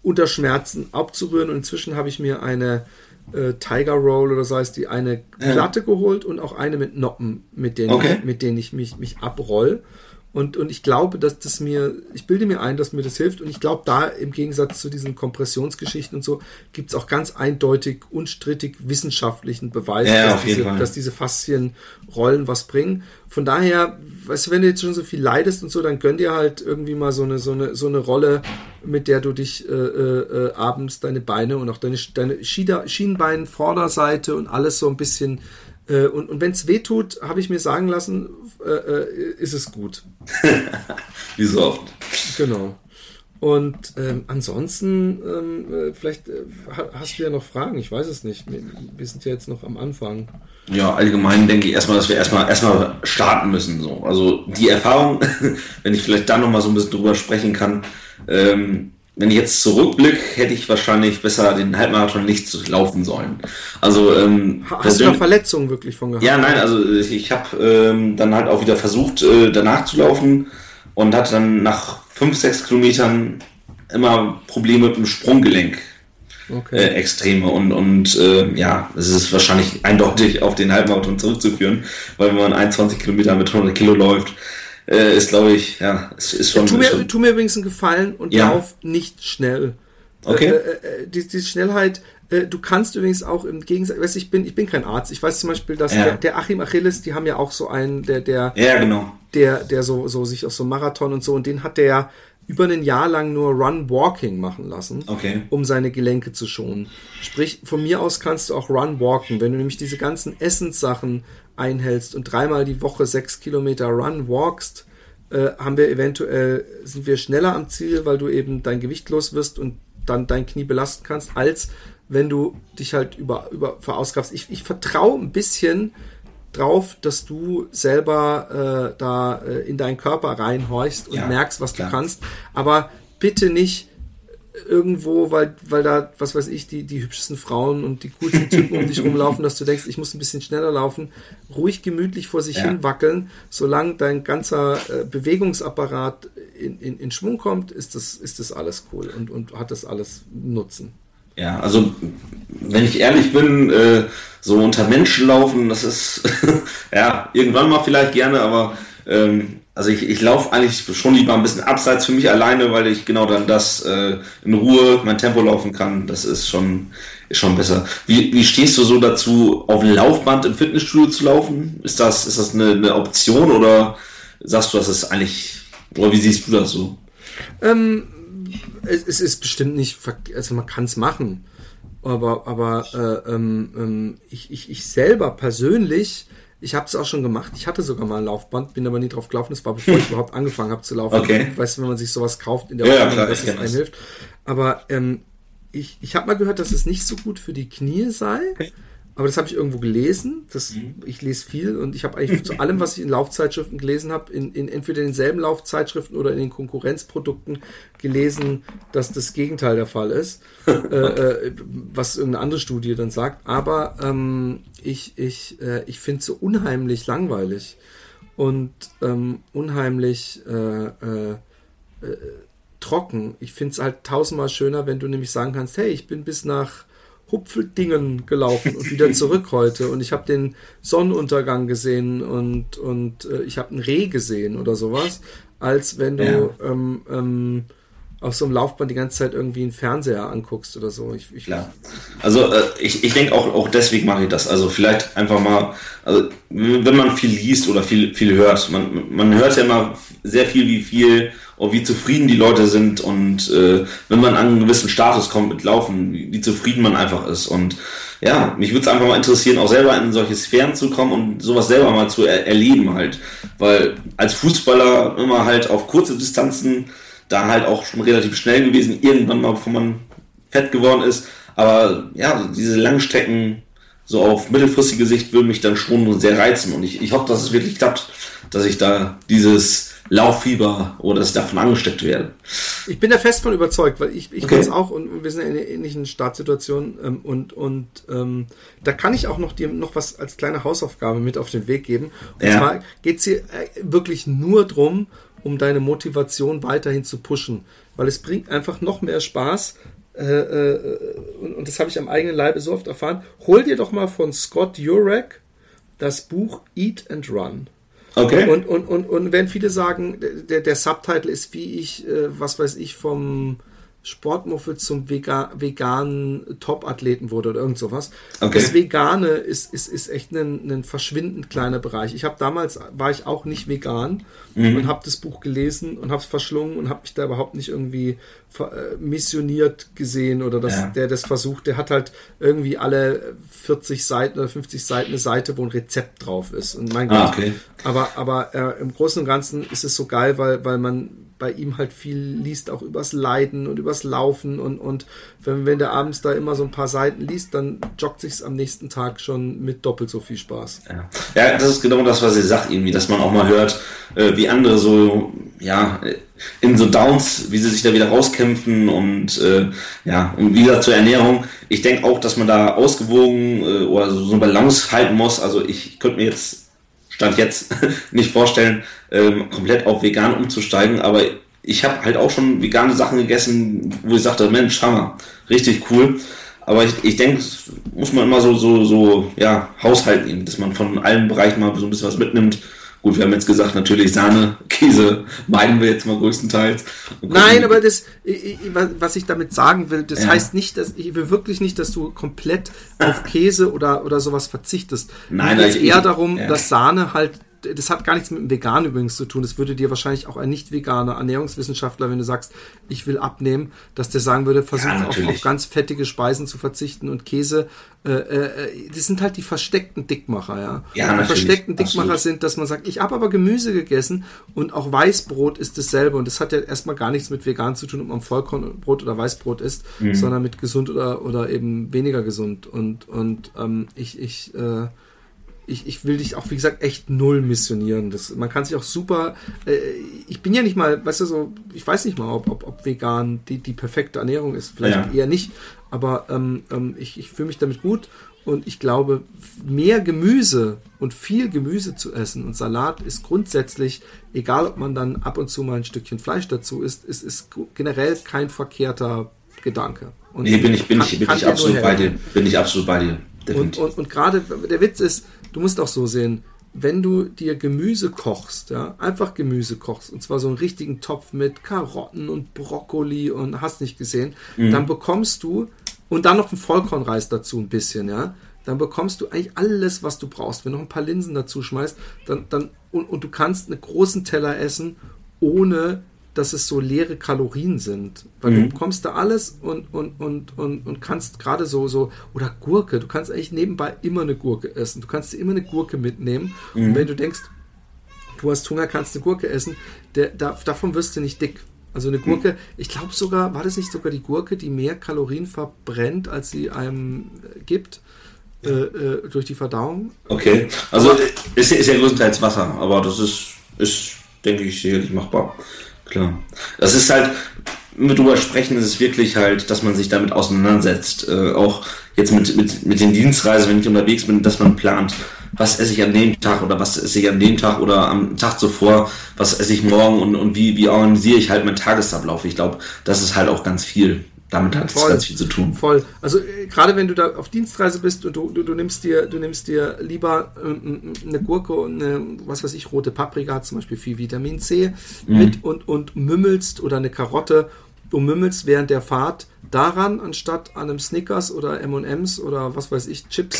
unter Schmerzen abzurühren, und inzwischen habe ich mir eine Tiger Roll oder so heißt die, eine Platte geholt und auch eine mit Noppen, mit denen ich mich abroll. Und ich glaube, dass ich bilde mir ein, dass mir das hilft, und ich glaube, da im Gegensatz zu diesen Kompressionsgeschichten und so gibt es auch ganz eindeutig, unstrittig wissenschaftlichen Beweis, dass diese Faszienrollen was bringen. Von daher, weißt du, wenn du jetzt schon so viel leidest und so, dann gönn dir halt irgendwie mal so eine Rolle, mit der du dich abends deine Beine und auch deine Schienbein, Vorderseite und alles so ein bisschen. Und wenn es weh tut, habe ich mir sagen lassen, ist es gut. Wie so oft. Genau. Und ansonsten, vielleicht hast du ja noch Fragen, ich weiß es nicht. Wir sind ja jetzt noch am Anfang. Ja, allgemein denke ich erstmal, dass wir erstmal starten müssen. So. Also die Erfahrung, wenn ich vielleicht da nochmal so ein bisschen drüber sprechen kann, wenn ich jetzt zurückblicke, hätte ich wahrscheinlich besser den Halbmarathon nicht laufen sollen. Also hast du da Verletzungen wirklich von gehabt? Ja, nein, also ich habe dann halt auch wieder versucht, danach zu laufen und hatte dann nach 5-6 Kilometern immer Probleme mit dem Sprunggelenk. Okay. Extreme und es ist wahrscheinlich eindeutig auf den Halbmarathon zurückzuführen, weil wenn man 21 Kilometer mit 100 Kilo läuft, ist, glaube ich, ist schon... Tu mir übrigens einen Gefallen und lauf nicht schnell. Okay. Die Schnellheit, du kannst übrigens auch im Gegensatz, weißt, ich bin kein Arzt, ich weiß zum Beispiel, dass der Achim Achilles, die haben ja auch so einen, der so sich auf so Marathon und so, und den hat der über ein Jahr lang nur Run-Walking machen lassen, um seine Gelenke zu schonen. Sprich, von mir aus kannst du auch Run-Walken, wenn du nämlich diese ganzen Essenssachen einhältst und 3-mal die Woche 6 Kilometer Run walkst, sind wir schneller am Ziel, weil du eben dein Gewicht los wirst und dann dein Knie belasten kannst, als wenn du dich halt über verausgabst. Ich vertraue ein bisschen drauf, dass du selber in deinen Körper reinhorchst und merkst, was du kannst, aber bitte nicht irgendwo, weil da, was weiß ich, die hübschesten Frauen und die coolsten Typen um dich rumlaufen, dass du denkst, ich muss ein bisschen schneller laufen, ruhig gemütlich vor sich hin wackeln, solange dein ganzer Bewegungsapparat in Schwung kommt, ist das alles cool und hat das alles Nutzen. Ja, also wenn ich ehrlich bin, so unter Menschen laufen, das ist irgendwann mal vielleicht gerne, aber also ich laufe eigentlich schon lieber ein bisschen abseits für mich alleine, weil ich genau dann das in Ruhe mein Tempo laufen kann. Das ist schon besser. Wie stehst du so dazu, auf dem Laufband im Fitnessstudio zu laufen? Ist das eine Option, oder sagst du, das ist eigentlich, oder wie siehst du das so? Es ist bestimmt nicht, also man kann es machen, aber ich selber persönlich, ich habe es auch schon gemacht, ich hatte sogar mal ein Laufband, bin aber nie drauf gelaufen, das war bevor ich überhaupt angefangen habe zu laufen. Okay. Weißt du, wenn man sich sowas kauft in der Ordnung, dass es einem hilft. Aber ich habe mal gehört, dass es nicht so gut für die Knie sei, aber das habe ich irgendwo gelesen, ich lese viel und ich habe eigentlich zu allem, was ich in Laufzeitschriften gelesen habe, in entweder denselben Laufzeitschriften oder in den Konkurrenzprodukten gelesen, dass das Gegenteil der Fall ist, was irgendeine andere Studie dann sagt, aber ich finde es so unheimlich langweilig und unheimlich trocken. Ich finde es halt 1000-mal schöner, wenn du nämlich sagen kannst, hey, ich bin bis nach Hupfeldingen gelaufen und wieder zurück heute und ich habe den Sonnenuntergang gesehen und ich habe einen Reh gesehen oder sowas, als wenn du auf so einem Laufband die ganze Zeit irgendwie einen Fernseher anguckst oder so. Klar. Also ich denke auch deswegen mache ich das. Also vielleicht einfach mal, also wenn man viel liest oder viel hört, man hört ja immer sehr viel und wie zufrieden die Leute sind und wenn man an einen gewissen Status kommt mit Laufen, wie zufrieden man einfach ist. Und ja, mich würde es einfach mal interessieren, auch selber in solche Sphären zu kommen und sowas selber mal zu erleben halt. Weil als Fußballer immer halt auf kurze Distanzen da halt auch schon relativ schnell gewesen, irgendwann mal, bevor man fett geworden ist, Aber ja, diese Langstrecken so auf mittelfristige Sicht würden mich dann schon sehr reizen. Und ich hoffe, dass es wirklich klappt, dass ich da dieses Lauffieber oder dass ich davon angesteckt werde. Ich bin da fest von überzeugt, weil ich okay. Kann es auch und wir sind in einer ähnlichen Startsituation und da kann ich auch noch dir noch was als kleine Hausaufgabe mit auf den Weg geben. Und zwar geht es hier wirklich nur drum, um deine Motivation weiterhin zu pushen, weil es bringt einfach noch mehr Spaß. Und das habe ich am eigenen Leibe so oft erfahren. Hol dir doch mal von Scott Jurek das Buch Eat and Run. Okay. Und wenn viele sagen, der Subtitle ist, wie ich, was weiß ich, vom Sportmuffel zum veganen Top-Athleten wurde oder irgend sowas. Okay. Das Vegane ist echt ein verschwindend kleiner Bereich. Damals war ich auch nicht vegan und habe das Buch gelesen und habe es verschlungen und habe mich da überhaupt nicht irgendwie missioniert gesehen oder der das versucht. Der hat halt irgendwie alle 40 Seiten oder 50 Seiten eine Seite, wo ein Rezept drauf ist. Und mein Gott. Okay. Aber im Großen und Ganzen ist es so geil, weil man bei ihm halt viel liest, auch übers Leiden und übers Laufen und wenn der abends da immer so ein paar Seiten liest, dann joggt sich's am nächsten Tag schon mit doppelt so viel Spaß. Ja, das ist genau das, was ihr sagt, irgendwie, dass man auch mal hört, wie andere so, ja, in so Downs, wie sie sich da wieder rauskämpfen und wieder zur Ernährung. Ich denke auch, dass man da ausgewogen oder so eine Balance halten muss. Also ich könnte mir jetzt nicht vorstellen, komplett auf vegan umzusteigen, aber ich habe halt auch schon vegane Sachen gegessen, wo ich sagte, Mensch, Hammer, richtig cool, aber ich denke, muss man immer so haushalten, dass man von allen Bereichen mal so ein bisschen was mitnimmt. Gut, wir haben jetzt gesagt, natürlich Sahne, Käse meiden wir jetzt mal größtenteils. Nein, aber das, was ich damit sagen will, das heißt nicht, dass ich will wirklich nicht, dass du komplett auf Käse oder sowas verzichtest. Nein, es geht eher darum, dass Sahne halt, das hat gar nichts mit dem Vegan übrigens zu tun. Das würde dir wahrscheinlich auch ein nicht-veganer Ernährungswissenschaftler, wenn du sagst, ich will abnehmen, dass der sagen würde, versuch auf ganz fettige Speisen zu verzichten und Käse. Das sind halt die versteckten Dickmacher, ja. Ja, die versteckten Dickmacher sind, dass man sagt, ich habe aber Gemüse gegessen und auch Weißbrot ist dasselbe. Und das hat ja erstmal gar nichts mit vegan zu tun, ob man Vollkornbrot oder Weißbrot isst, sondern mit gesund oder eben weniger gesund. Ich will dich auch, wie gesagt, echt null missionieren. Man kann sich auch super... ich bin ja nicht mal, weißt du, so... Ich weiß nicht mal, ob vegan die perfekte Ernährung ist. Vielleicht eher nicht. Aber ich fühle mich damit gut. Und ich glaube, mehr Gemüse und viel Gemüse zu essen und Salat ist grundsätzlich, egal ob man dann ab und zu mal ein Stückchen Fleisch dazu isst, es ist generell kein verkehrter Gedanke. Und nee, bin ich absolut bei dir. Und gerade der Witz ist, du musst auch so sehen, wenn du dir Gemüse kochst, ja, einfach Gemüse kochst, und zwar so einen richtigen Topf mit Karotten und Brokkoli und hast nicht gesehen, dann bekommst du, und dann noch einen Vollkornreis dazu ein bisschen, ja, dann bekommst du eigentlich alles, was du brauchst. Wenn du noch ein paar Linsen dazu schmeißt, dann du kannst einen großen Teller essen, ohne dass es so leere Kalorien sind. Weil du bekommst da alles und kannst gerade oder Gurke, du kannst eigentlich nebenbei immer eine Gurke essen. Du kannst dir immer eine Gurke mitnehmen. Und wenn du denkst, du hast Hunger, kannst eine Gurke essen, davon wirst du nicht dick. Also eine Gurke, ich glaube sogar, war das nicht sogar die Gurke, die mehr Kalorien verbrennt, als sie einem gibt? Durch die Verdauung? Okay, also ist ja größtenteils Wasser, aber das ist denke ich, sicherlich machbar. Klar. Das ist halt, mit drüber sprechen ist es wirklich halt, dass man sich damit auseinandersetzt. Auch jetzt mit den Dienstreisen, wenn ich unterwegs bin, dass man plant, was esse ich an dem Tag oder was esse ich an dem Tag oder am Tag zuvor, was esse ich morgen und wie organisiere ich halt meinen Tagesablauf. Ich glaube, das ist halt auch ganz viel. Damit hat es ganz viel zu tun. Voll. Also gerade wenn du da auf Dienstreise bist und du nimmst dir lieber eine Gurke und eine, was weiß ich, rote Paprika hat zum Beispiel viel Vitamin C mit und mümmelst oder eine Karotte, du mümmelst während der Fahrt daran, anstatt an einem Snickers oder M&M's oder was weiß ich, Chips,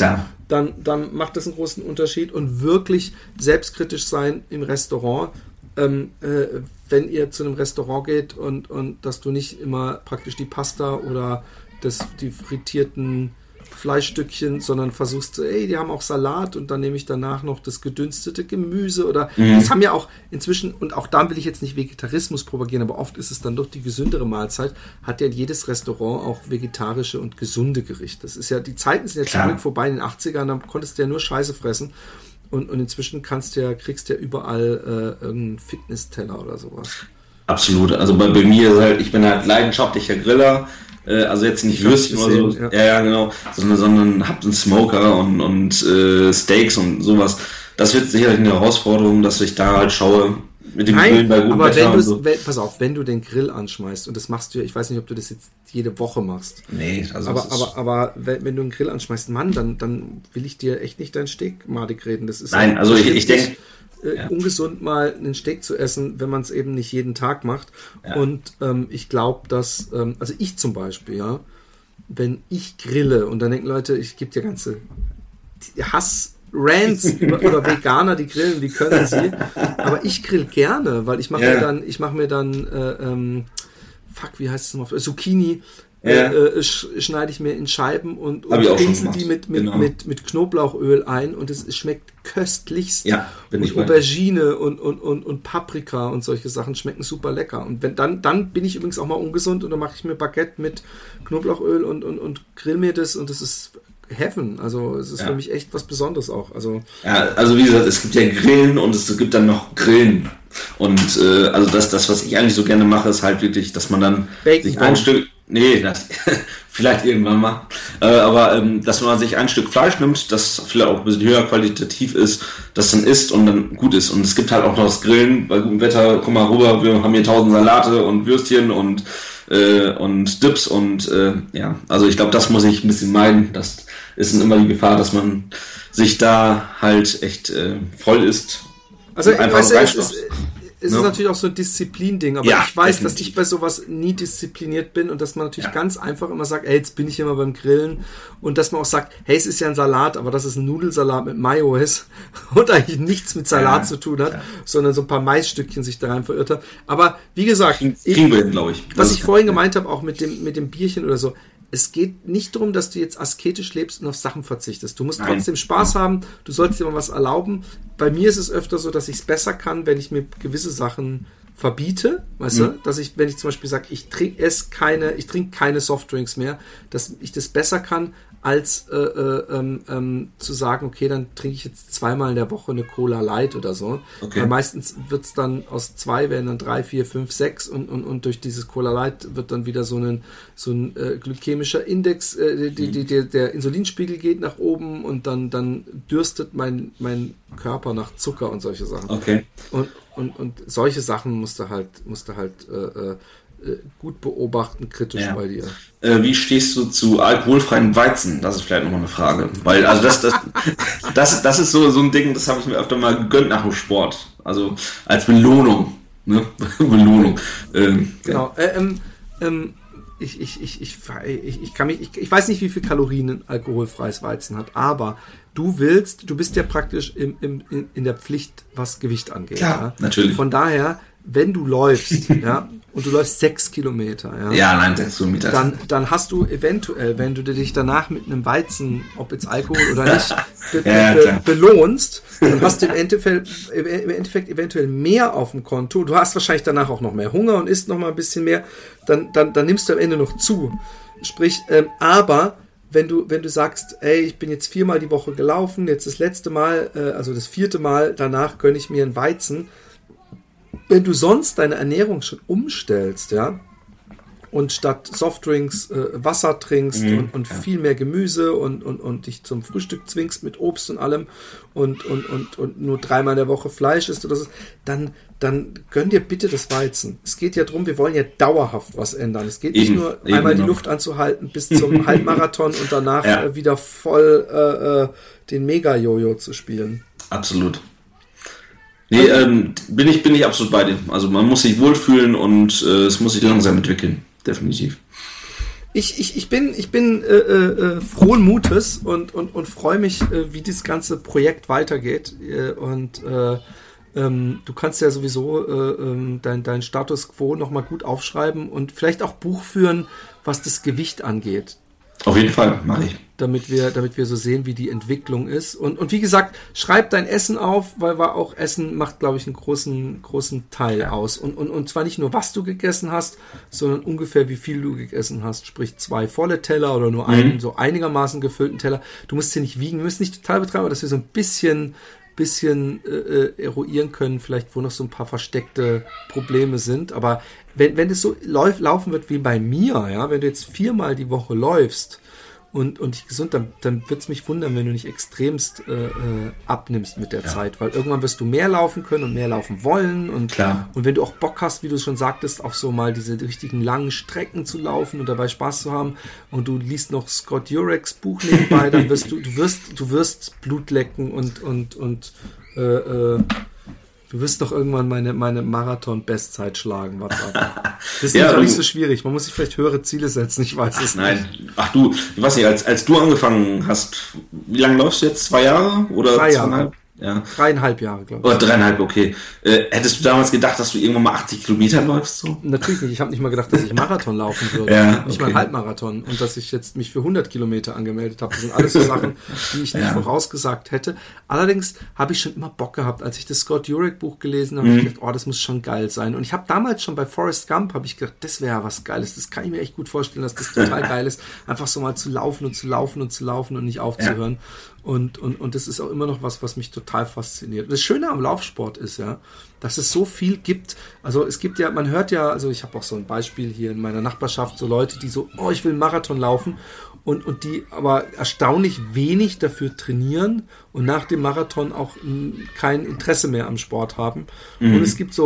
dann macht das einen großen Unterschied und wirklich selbstkritisch sein im Restaurant. Wenn ihr zu einem Restaurant geht und dass du nicht immer praktisch die Pasta oder die frittierten Fleischstückchen, sondern versuchst du, ey, die haben auch Salat und dann nehme ich danach noch das gedünstete Gemüse oder das haben ja auch inzwischen, und auch da will ich jetzt nicht Vegetarismus propagieren, aber oft ist es dann doch die gesündere Mahlzeit, hat ja jedes Restaurant auch vegetarische und gesunde Gerichte. Das ist ja, die Zeiten sind ja zum Glück vorbei in den 80ern, da konntest du ja nur Scheiße fressen. Und inzwischen kriegst du ja überall irgendeinen Fitnessteller oder sowas. Absolut. Also bei mir ist halt, ich bin halt leidenschaftlicher Griller. Also jetzt nicht Würstchen oder so. Ja, genau. Sondern habt einen Smoker und Steaks und sowas. Das wird sicherlich eine Herausforderung, dass ich da halt schaue. Mit dem Grillen bei gutem Wetter und so. Pass auf, wenn du den Grill anschmeißt, und das machst du ja, ich weiß nicht, ob du das jetzt jede Woche machst. Nee, also aber wenn du einen Grill anschmeißt, Mann, dann will ich dir echt nicht dein Steak madig reden. Das ist nein, also ich denke... ungesund mal einen Steak zu essen, wenn man es eben nicht jeden Tag macht. Ja. Und ich glaube, dass, also ich zum Beispiel, ja, wenn ich grille und dann denken Leute, ich gebe dir ganze Hass-Rants oder Veganer, die grillen, wie können sie? Aber ich grill gerne, weil ich mache Zucchini. Ja. Schneide ich mir in Scheiben und pinsel die mit Knoblauchöl ein und es schmeckt köstlichst. Ja, und Aubergine und Paprika und solche Sachen schmecken super lecker. Und wenn dann bin ich übrigens auch mal ungesund und dann mache ich mir Baguette mit Knoblauchöl und grill mir das und das ist Heaven. Also es ist für mich echt was Besonderes auch. Also wie gesagt, es gibt ja Grillen und es gibt dann noch Grillen. Und also das, was ich eigentlich so gerne mache, ist halt wirklich, dass man dann Bacon sich ein Stück... Nee, das, vielleicht irgendwann mal. Aber dass man sich ein Stück Fleisch nimmt, das vielleicht auch ein bisschen höher qualitativ ist, das dann isst und dann gut ist. Und es gibt halt auch noch das Grillen bei gutem Wetter. Komm mal rüber, wir haben hier 1000 Salate und Würstchen und Dips und ja. Also ich glaube, das muss ich ein bisschen meiden. Das ist dann immer die Gefahr, dass man sich da halt echt voll isst. Also einfach Es ist natürlich auch so ein Disziplin-Ding, aber ich weiß, definitiv, dass ich bei sowas nie diszipliniert bin und dass man natürlich ganz einfach immer sagt, ey, jetzt bin ich immer beim Grillen und dass man auch sagt, hey, es ist ja ein Salat, aber dass es ein Nudelsalat mit Mayo ist und eigentlich nichts mit Salat zu tun hat, sondern so ein paar Maisstückchen sich da rein verirrt hat. Aber wie gesagt, was ich vorhin gemeint habe, auch mit dem Bierchen oder so, es geht nicht darum, dass du jetzt asketisch lebst und auf Sachen verzichtest. Du musst trotzdem Spaß haben, du solltest dir mal was erlauben. Bei mir ist es öfter so, dass ich es besser kann, wenn ich mir gewisse Sachen verbiete, weißt du, dass ich, wenn ich zum Beispiel sage, ich trinke keine Softdrinks mehr, dass ich das besser kann, als zu sagen, okay, dann trinke ich jetzt zweimal in der Woche eine Cola Light oder so. Okay. Weil meistens wird es dann aus 2 werden dann 3, 4, 5, 6 und durch dieses Cola Light wird dann wieder so ein glykämischer Index, der Insulinspiegel geht nach oben und dann dürstet mein Körper nach Zucker und solche Sachen. Okay. Und solche Sachen musst du halt gut beobachten, kritisch bei dir. Wie stehst du zu alkoholfreien Weizen? Das ist vielleicht nochmal eine Frage. Weil, also das ist so ein Ding, das habe ich mir öfter mal gegönnt nach dem Sport. Also als Belohnung. Ne? Belohnung. Genau. Ich weiß nicht, wie viel Kalorien ein alkoholfreies Weizen hat, aber du bist ja praktisch in der Pflicht, was Gewicht angeht. Klar, ja? Natürlich. Von daher, wenn du läufst, ja, und du läufst 6 Kilometer, ja. Ja, nein, 6 Kilometer. Dann hast du eventuell, wenn du dich danach mit einem Weizen, ob jetzt Alkohol oder nicht, belohnst, dann hast du im Endeffekt eventuell mehr auf dem Konto. Du hast wahrscheinlich danach auch noch mehr Hunger und isst noch mal ein bisschen mehr. Dann nimmst du am Ende noch zu. Sprich, aber wenn du sagst, ey, ich bin jetzt 4-mal die Woche gelaufen, jetzt das letzte Mal, also das 4. Mal, danach gönne ich mir einen Weizen. Wenn du sonst deine Ernährung schon umstellst, ja, und statt Softdrinks Wasser trinkst und viel mehr Gemüse und dich zum Frühstück zwingst mit Obst und allem und nur 3-mal in der Woche Fleisch isst oder so, dann gönn dir bitte das Weizen. Es geht ja darum, wir wollen ja dauerhaft was ändern. Es geht nicht nur einmal die Luft anzuhalten bis zum Halbmarathon und danach wieder voll den Mega-Jojo zu spielen. Absolut. Nee, bin ich absolut bei dir. Also man muss sich wohlfühlen und es muss sich langsam entwickeln, definitiv. Ich bin frohen Mutes und freue mich, wie dieses ganze Projekt weitergeht. Du kannst ja sowieso dein Status Quo nochmal gut aufschreiben und vielleicht auch Buch führen, was das Gewicht angeht. Auf jeden Fall, mache ich. Damit wir so sehen, wie die Entwicklung ist. Und wie gesagt, schreib dein Essen auf, weil auch Essen macht, glaube ich, einen großen Teil aus. Und zwar nicht nur, was du gegessen hast, sondern ungefähr, wie viel du gegessen hast. Sprich, 2 volle Teller oder nur einen so einigermaßen gefüllten Teller. Du musst sie nicht wiegen, du musst nicht total betreiben, aber dass wir so ein bisschen eruieren können, vielleicht wo noch so ein paar versteckte Probleme sind. Aber wenn es so laufen wird wie bei mir, ja, wenn du jetzt 4-mal die Woche läufst und dich gesund, dann wird es mich wundern, wenn du nicht extremst abnimmst mit der Zeit, weil irgendwann wirst du mehr laufen können und mehr laufen wollen und wenn du auch Bock hast, wie du schon sagtest, auf so mal diese richtigen langen Strecken zu laufen und dabei Spaß zu haben und du liest noch Scott Jureks Buch nebenbei, dann wirst du wirst Blut lecken und du wirst doch irgendwann meine Marathon-Bestzeit schlagen, was ab. Das ist doch nicht so schwierig. Man muss sich vielleicht höhere Ziele setzen, ich weiß es nicht. Nein, ich weiß nicht, als du angefangen hast, wie lange läufst du jetzt? 2 Jahre? Oder 3 Jahre. Ja. 3,5 Jahre, glaube ich. Oder 3,5, okay. Hättest du damals gedacht, dass du irgendwann mal 80 Kilometer läufst? So? Natürlich nicht. Ich habe nicht mal gedacht, dass ich Marathon laufen würde. Ja, okay. Nicht mal einen Halbmarathon. Und dass ich jetzt mich für 100 Kilometer angemeldet habe. Das sind alles so Sachen, die ich nicht vorausgesagt hätte. Allerdings habe ich schon immer Bock gehabt. Als ich das Scott Jurek Buch gelesen habe, habe ich gedacht, das muss schon geil sein. Und ich habe damals schon bei Forrest Gump, habe ich gedacht, das wäre ja was Geiles. Das kann ich mir echt gut vorstellen, dass das total geil ist. Einfach so mal zu laufen und zu laufen und zu laufen und nicht aufzuhören. Ja. Und das ist auch immer noch was mich total fasziniert. Und das Schöne am Laufsport ist ja, dass es so viel gibt. Also es gibt ja, man hört ja, also ich habe auch so ein Beispiel hier in meiner Nachbarschaft, so Leute, die so, ich will einen Marathon laufen und die aber erstaunlich wenig dafür trainieren und nach dem Marathon auch kein Interesse mehr am Sport haben. Mhm. Und es gibt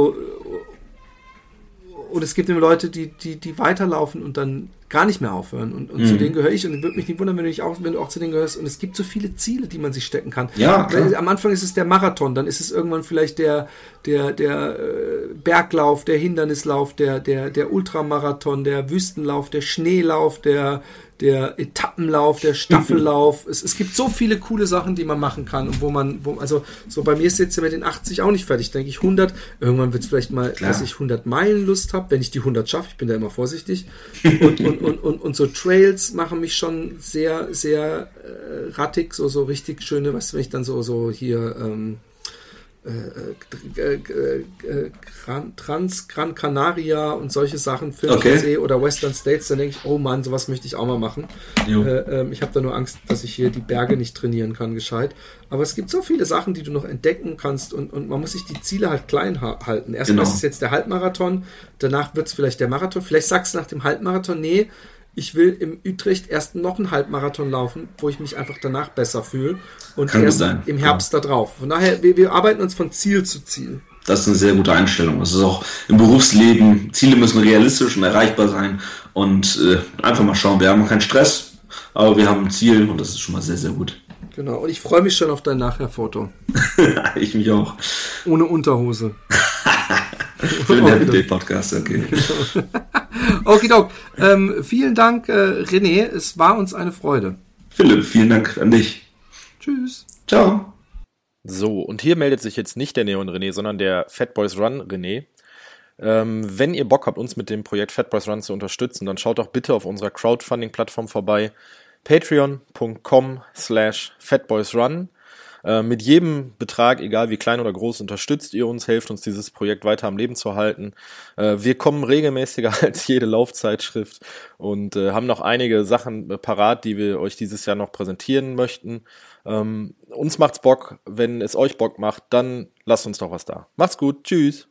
eben Leute, die weiterlaufen und dann gar nicht mehr aufhören. Und zu denen gehöre ich. Und würde mich nicht wundern, wenn du auch zu denen gehörst. Und es gibt so viele Ziele, die man sich stecken kann. Ja, klar. Am Anfang ist es der Marathon, dann ist es irgendwann vielleicht der Berglauf, der Hindernislauf, der Ultramarathon, der Wüstenlauf, der Schneelauf, der Etappenlauf, der Staffellauf. Es gibt so viele coole Sachen, die man machen kann und also so bei mir ist jetzt ja mit den 80 auch nicht fertig, denke ich 100. Irgendwann wird es vielleicht mal, dass ich 100 Meilen Lust habe, wenn ich die 100 schaffe. Ich bin da immer vorsichtig. Und so Trails machen mich schon sehr, sehr rattig, so richtig schöne, was wenn ich dann so hier Trans-Gran-Canaria und solche Sachen Filmsee oder Western States, dann denke ich, oh Mann, sowas möchte ich auch mal machen. Ich habe da nur Angst, dass ich hier die Berge nicht trainieren kann, gescheit. Aber es gibt so viele Sachen, die du noch entdecken kannst und man muss sich die Ziele halt klein halten. Erstmal ist es jetzt der Halbmarathon, danach wird es vielleicht der Marathon. Vielleicht sagst du nach dem Halbmarathon, nee, ich will im Utrecht erst noch einen Halbmarathon laufen, wo ich mich einfach danach besser fühle und kann erst sein. Im Herbst da drauf. Von daher, wir arbeiten uns von Ziel zu Ziel. Das ist eine sehr gute Einstellung. Das ist auch im Berufsleben, Ziele müssen realistisch und erreichbar sein und einfach mal schauen, wir haben keinen Stress, aber wir haben ein Ziel und das ist schon mal sehr, sehr gut. Genau, und ich freue mich schon auf dein Nachher-Foto. Ich mich auch. Ohne Unterhose. Für den Happy Day Podcast, okay. Okidok. Vielen Dank, René. Es war uns eine Freude. Philipp, vielen Dank an dich. Tschüss. Ciao. So, und hier meldet sich jetzt nicht der Neon René, sondern der Fatboys Run René. Wenn ihr Bock habt, uns mit dem Projekt Fatboys Run zu unterstützen, dann schaut doch bitte auf unserer Crowdfunding-Plattform vorbei. patreon.com/fatboysrun. Mit jedem Betrag, egal wie klein oder groß, unterstützt ihr uns, helft uns, dieses Projekt weiter am Leben zu halten. Wir kommen regelmäßiger als jede Laufzeitschrift und haben noch einige Sachen parat, die wir euch dieses Jahr noch präsentieren möchten. Uns macht's Bock, wenn es euch Bock macht, dann lasst uns doch was da. Macht's gut, tschüss!